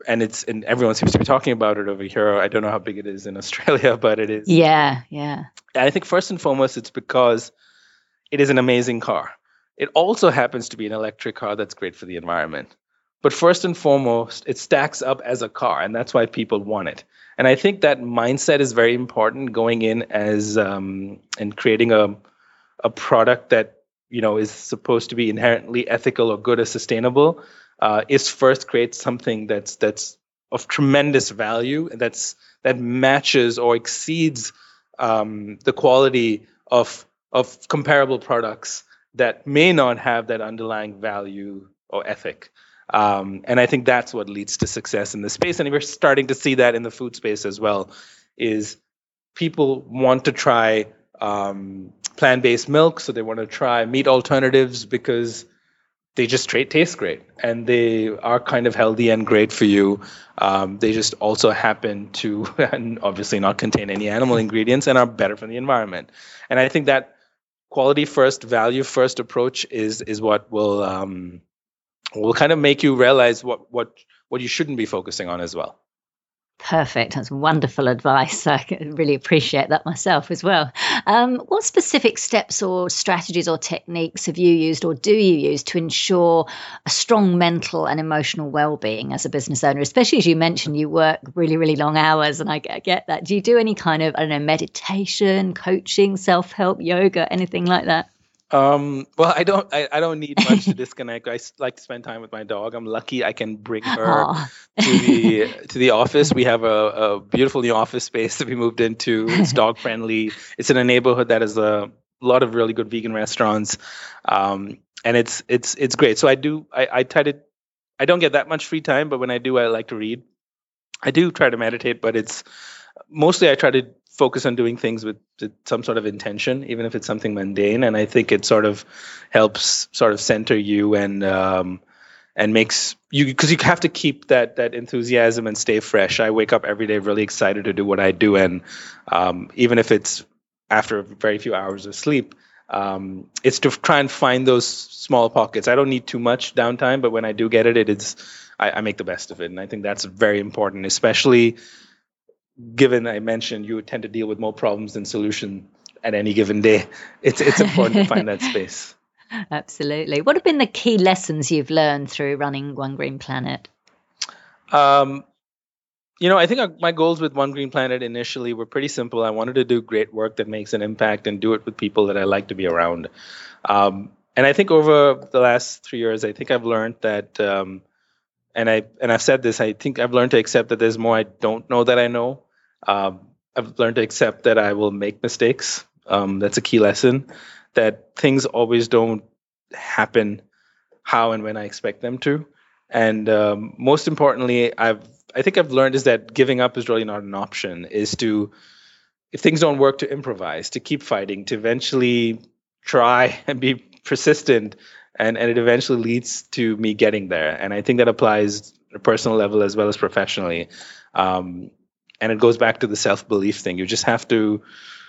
and it's and everyone seems to be talking about it over here. I don't know how big it is in Australia, but it is. Yeah, yeah. And I think first and foremost, it's because it is an amazing car. It also happens to be an electric car that's great for the environment. But first and foremost, it stacks up as a car, and that's why people want it. And I think that mindset is very important going in as um, and creating a a product that, you know, is supposed to be inherently ethical or good or sustainable. Uh, is first create something that's that's of tremendous value, and that's that matches or exceeds um, the quality of of comparable products that may not have that underlying value or ethic. Um, and I think that's what leads to success in this space. And we're starting to see that in the food space as well, is people want to try um, plant-based milk. So they want to try meat alternatives because they just tra- taste great. And they are kind of healthy and great for you. Um, they just also happen to and obviously not contain any animal ingredients and are better for the environment. And I think that quality first, value first approach is is what will... Um, will kind of make you realize what, what, what you shouldn't be focusing on as well. Perfect. That's wonderful advice. I really appreciate that myself as well. Um, what specific steps or strategies or techniques have you used or do you use to ensure a strong mental and emotional well-being as a business owner, especially as you mentioned, you work really, really long hours and I get that. Do you do any kind of, I don't know, meditation, coaching, self-help, yoga, anything like that? Um, well, I don't, I, I don't need much to disconnect. I like to spend time with my dog. I'm lucky I can bring her to the, to the office. We have a, a beautiful new office space that we moved into. It's dog friendly. It's in a neighborhood that has a lot of really good vegan restaurants. Um, and it's, it's, it's great. So I do, I, I try to, I don't get that much free time, but when I do, I like to read. I do try to meditate, but it's mostly, I try to focus on doing things with some sort of intention, even if it's something mundane. And I think it sort of helps sort of center you and um, and makes you, because you have to keep that that enthusiasm and stay fresh. I wake up every day really excited to do what I do. And um, even if it's after very few hours of sleep, um, it's to try and find those small pockets. I don't need too much downtime, but when I do get it, it is I, I make the best of it. And I think that's very important, especially given I mentioned you tend to deal with more problems than solution at any given day. It's it's important to find that space. Absolutely. What have been the key lessons you've learned through running One Green Planet? Um, you know, I think our, my goals with One Green Planet initially were pretty simple. I wanted to do great work that makes an impact and do it with people that I like to be around. Um, and I think over the last three years, I think I've learned that um, and I and I've said this, I think I've learned to accept that there's more I don't know that I know. Um, I've learned to accept that I will make mistakes. Um, that's a key lesson, that things always don't happen how and when I expect them to. And um, most importantly, I've I think I've learned is that giving up is really not an option, is to, if things don't work, to improvise, to keep fighting, to eventually try and be persistent. And, and it eventually leads to me getting there. And I think that applies on a personal level as well as professionally. Um, And it goes back to the self-belief thing. You just have to,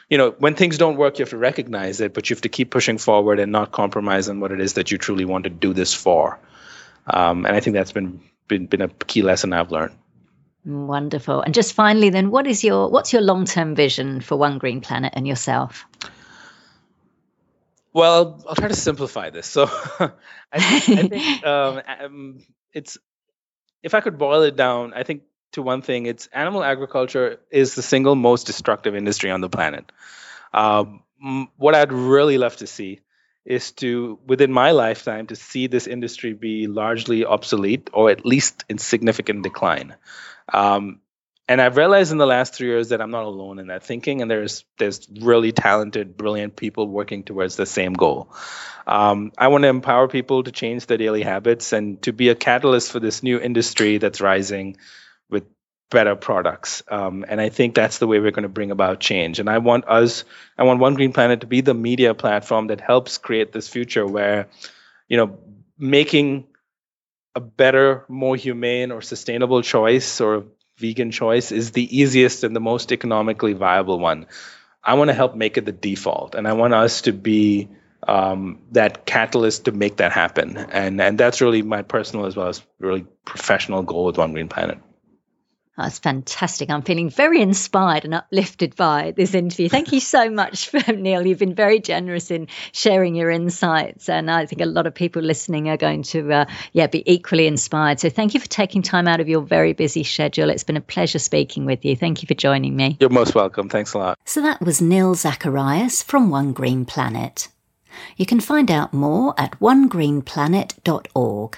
you know, when things don't work, you have to recognize it, but you have to keep pushing forward and not compromise on what it is that you truly want to do this for. Um, and I think that's been, been been a key lesson I've learned. Wonderful. And just finally, then, what is your what's your long-term vision for One Green Planet and yourself? Well, I'll try to simplify this. So I think, I think um, it's if I could boil it down, I think. To one thing, it's animal agriculture is the single most destructive industry on the planet. Um, what I'd really love to see is to, within my lifetime, to see this industry be largely obsolete or at least in significant decline. Um, and I've realized in the last three years that I'm not alone in that thinking, and there's there's really talented, brilliant people working towards the same goal. Um, I want to empower people to change their daily habits and to be a catalyst for this new industry that's rising with better products. Um, and I think that's the way we're going to bring about change. And I want us, I want One Green Planet to be the media platform that helps create this future where, you know, making a better, more humane or sustainable choice or vegan choice is the easiest and the most economically viable one. I want to help make it the default. And I want us to be um, that catalyst to make that happen. And, and that's really my personal as well as really professional goal with One Green Planet. Oh, that's fantastic. I'm feeling very inspired and uplifted by this interview. Thank you so much, Neil. You've been very generous in sharing your insights. And I think a lot of people listening are going to uh, yeah, be equally inspired. So thank you for taking time out of your very busy schedule. It's been a pleasure speaking with you. Thank you for joining me. You're most welcome. Thanks a lot. So that was Neil Zacharias from One Green Planet. You can find out more at one green planet dot org.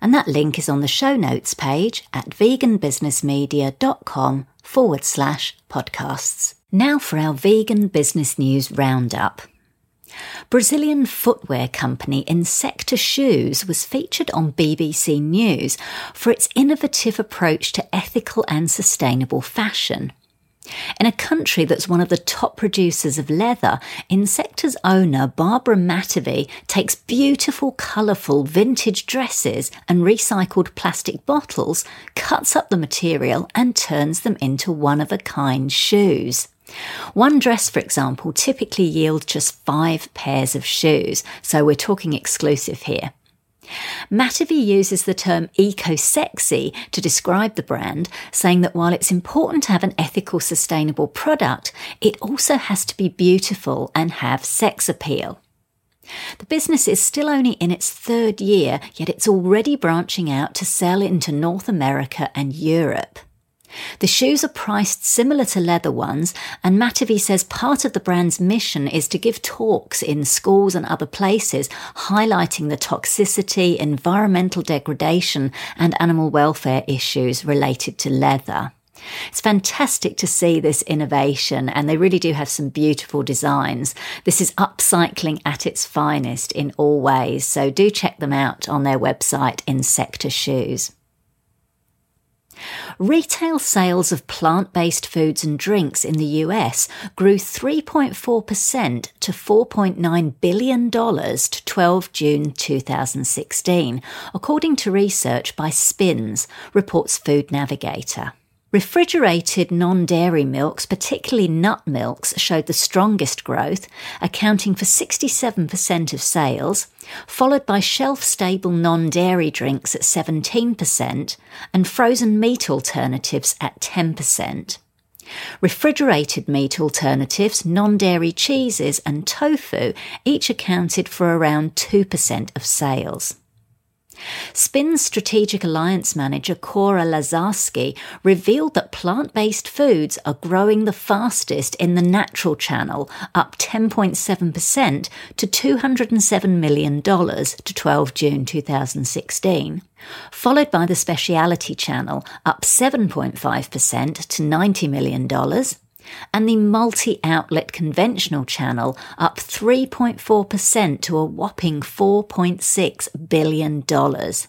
And that link is on the show notes page at vegan business media dot com forward slash podcasts. Now for our vegan business news roundup. Brazilian footwear company Insecta Shoes was featured on B B C News for its innovative approach to ethical and sustainable fashion. In a country that's one of the top producers of leather, Insecta's owner Barbara Mattivi takes beautiful, colourful vintage dresses and recycled plastic bottles, cuts up the material and turns them into one-of-a-kind shoes. One dress, for example, typically yields just five pairs of shoes, so we're talking exclusive here. Mattivi uses the term eco-sexy to describe the brand, saying that while it's important to have an ethical, sustainable product, it also has to be beautiful and have sex appeal. The business is still only in its third year, yet it's already branching out to sell into North America and Europe. The shoes are priced similar to leather ones, and Mattivi says part of the brand's mission is to give talks in schools and other places highlighting the toxicity, environmental degradation and animal welfare issues related to leather. It's fantastic to see this innovation, and they really do have some beautiful designs. This is upcycling at its finest in all ways, so do check them out on their website, Insecta Shoes. Retail sales of plant-based foods and drinks in the U S grew three point four percent to four point nine billion dollars to the twelfth of June two thousand sixteen, according to research by Spins, reports Food Navigator. Refrigerated non-dairy milks, particularly nut milks, showed the strongest growth, accounting for sixty-seven percent of sales, followed by shelf-stable non-dairy drinks at seventeen percent and frozen meat alternatives at ten percent. Refrigerated meat alternatives, non-dairy cheeses and tofu each accounted for around two percent of sales. Spin's strategic alliance manager Cora Lazarski revealed that plant-based foods are growing the fastest in the natural channel, up ten point seven percent to two hundred seven million dollars to the twelfth of June two thousand sixteen, followed by the specialty channel, up seven point five percent to ninety million dollars, and the multi-outlet conventional channel up three point four percent to a whopping four point six billion dollars.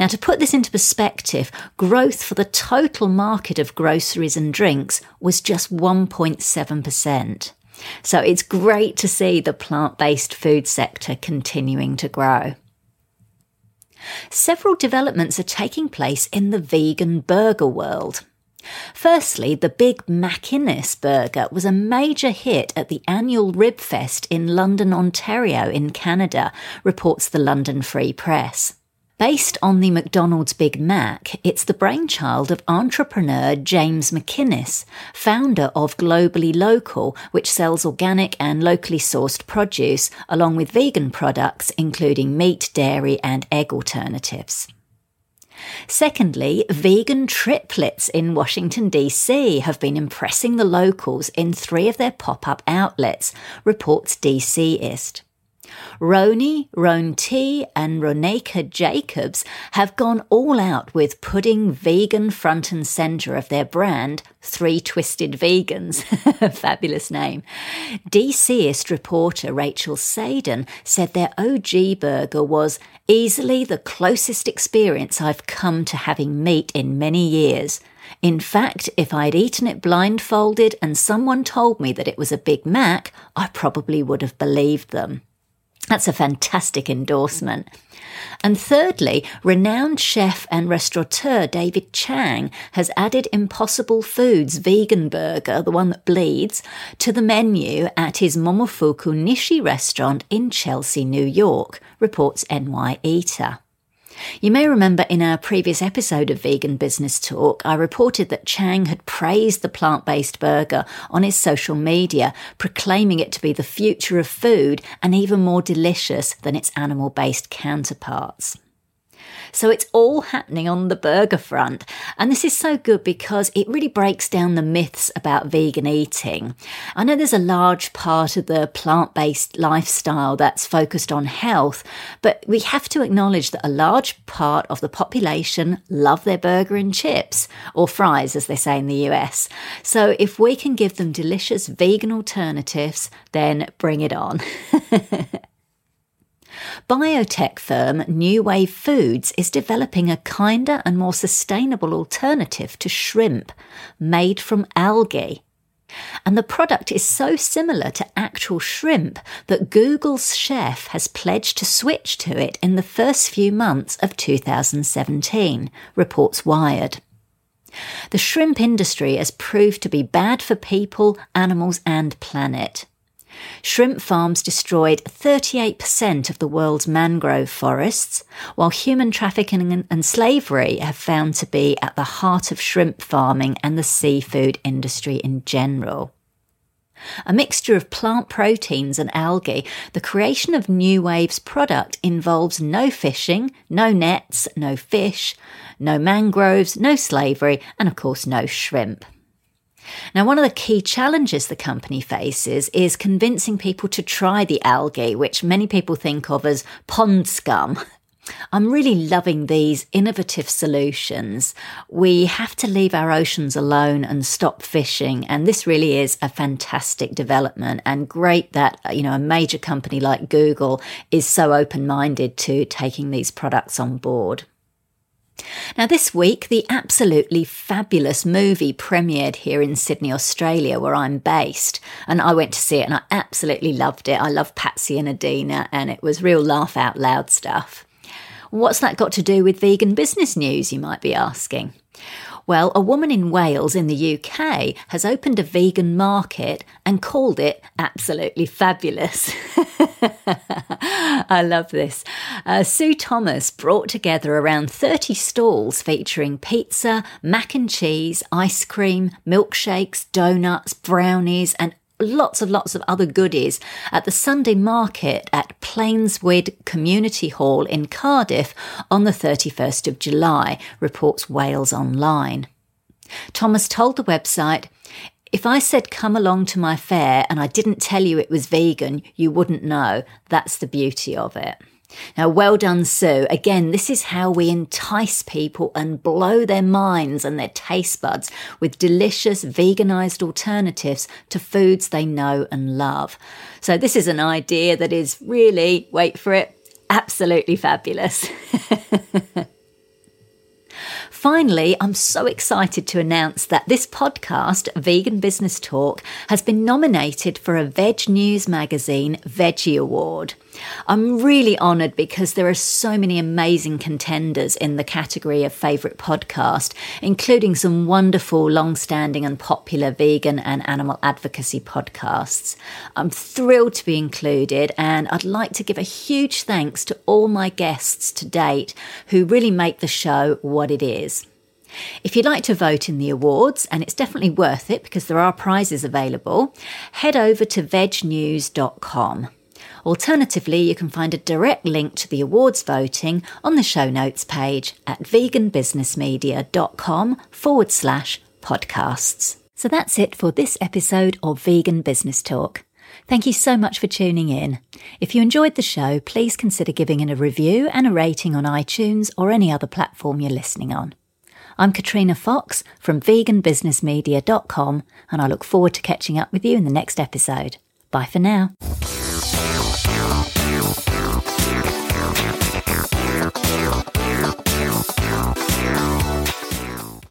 Now, to put this into perspective, growth for the total market of groceries and drinks was just one point seven percent. So it's great to see the plant-based food sector continuing to grow. Several developments are taking place in the vegan burger world. Firstly, the Big McInnes burger was a major hit at the annual Rib Fest in London, Ontario in Canada, reports the London Free Press. Based on the McDonald's Big Mac, it's the brainchild of entrepreneur James McInnes, founder of Globally Local, which sells organic and locally sourced produce, along with vegan products including meat, dairy and egg alternatives. Secondly, vegan triplets in Washington, D C have been impressing the locals in three of their pop-up outlets, reports DCist. Roni, Ron T and Roneka Jacobs have gone all out with putting vegan front and centre of their brand, Three Twisted Vegans. Fabulous name. DCist reporter Rachel Saden said their O G burger was easily the closest experience I've come to having meat in many years. In fact, if I'd eaten it blindfolded and someone told me that it was a Big Mac, I probably would have believed them. That's a fantastic endorsement. And thirdly, renowned chef and restaurateur David Chang has added Impossible Foods vegan burger, the one that bleeds, to the menu at his Momofuku Nishi restaurant in Chelsea, New York, reports N Y Eater. You may remember in our previous episode of Vegan Business Talk, I reported that Chang had praised the plant-based burger on his social media, proclaiming it to be the future of food and even more delicious than its animal-based counterparts. So it's all happening on the burger front. And this is so good because it really breaks down the myths about vegan eating. I know there's a large part of the plant-based lifestyle that's focused on health, but we have to acknowledge that a large part of the population love their burger and chips, or fries as they say in the U S. So if we can give them delicious vegan alternatives, then bring it on. Biotech firm New Wave Foods is developing a kinder and more sustainable alternative to shrimp, made from algae. And the product is so similar to actual shrimp that Google's chef has pledged to switch to it in the first few months of two thousand seventeen, reports Wired. The shrimp industry has proved to be bad for people, animals and planet. shrimp farms destroyed thirty-eight percent of the world's mangrove forests, while human trafficking and slavery have found to be at the heart of shrimp farming and the seafood industry in general. A mixture of plant proteins and algae, the creation of New Wave's product involves no fishing, no nets, no fish, no mangroves, no slavery, and of course no shrimp. Now, one of the key challenges the company faces is convincing people to try the algae, which many people think of as pond scum. I'm really loving these innovative solutions. We have to leave our oceans alone and stop fishing. And this really is a fantastic development, and great that, you know, a major company like Google is so open-minded to taking these products on board. Now, this week, the absolutely fabulous movie premiered here in Sydney, Australia, where I'm based. And I went to see it and I absolutely loved it. I love Patsy and Adina, and it was real laugh out loud stuff. What's that got to do with vegan business news, you might be asking? Well, a woman in Wales in the U K has opened a vegan market and called it Absolutely Fabulous. I love this. Uh, Sue Thomas brought together around thirty stalls featuring pizza, mac and cheese, ice cream, milkshakes, donuts, brownies, and lots and lots of other goodies at the Sunday market at Plainswood Community Hall in Cardiff on the thirty-first of July, reports Wales Online. Thomas told the website, "If I said come along to my fair and I didn't tell you it was vegan, you wouldn't know. That's the beauty of it." Now, well done, Sue. Again, this is how we entice people and blow their minds and their taste buds with delicious veganised alternatives to foods they know and love. So this is an idea that is really, wait for it, absolutely fabulous. Finally, I'm so excited to announce that this podcast, Vegan Business Talk, has been nominated for a Veg News Magazine Veggie Award. I'm really honoured because there are so many amazing contenders in the category of favourite podcast, including some wonderful, long-standing and popular vegan and animal advocacy podcasts. I'm thrilled to be included, and I'd like to give a huge thanks to all my guests to date who really make the show what it is. If you'd like to vote in the awards, and it's definitely worth it because there are prizes available, head over to veg news dot com. Alternatively, you can find a direct link to the awards voting on the show notes page at vegan business media dot com forward slash podcasts. So that's it for this episode of Vegan Business Talk. Thank you so much for tuning in. If you enjoyed the show, please consider giving it a review and a rating on iTunes or any other platform you're listening on. I'm Katrina Fox from vegan business media dot com, and I look forward to catching up with you in the next episode. Bye for now.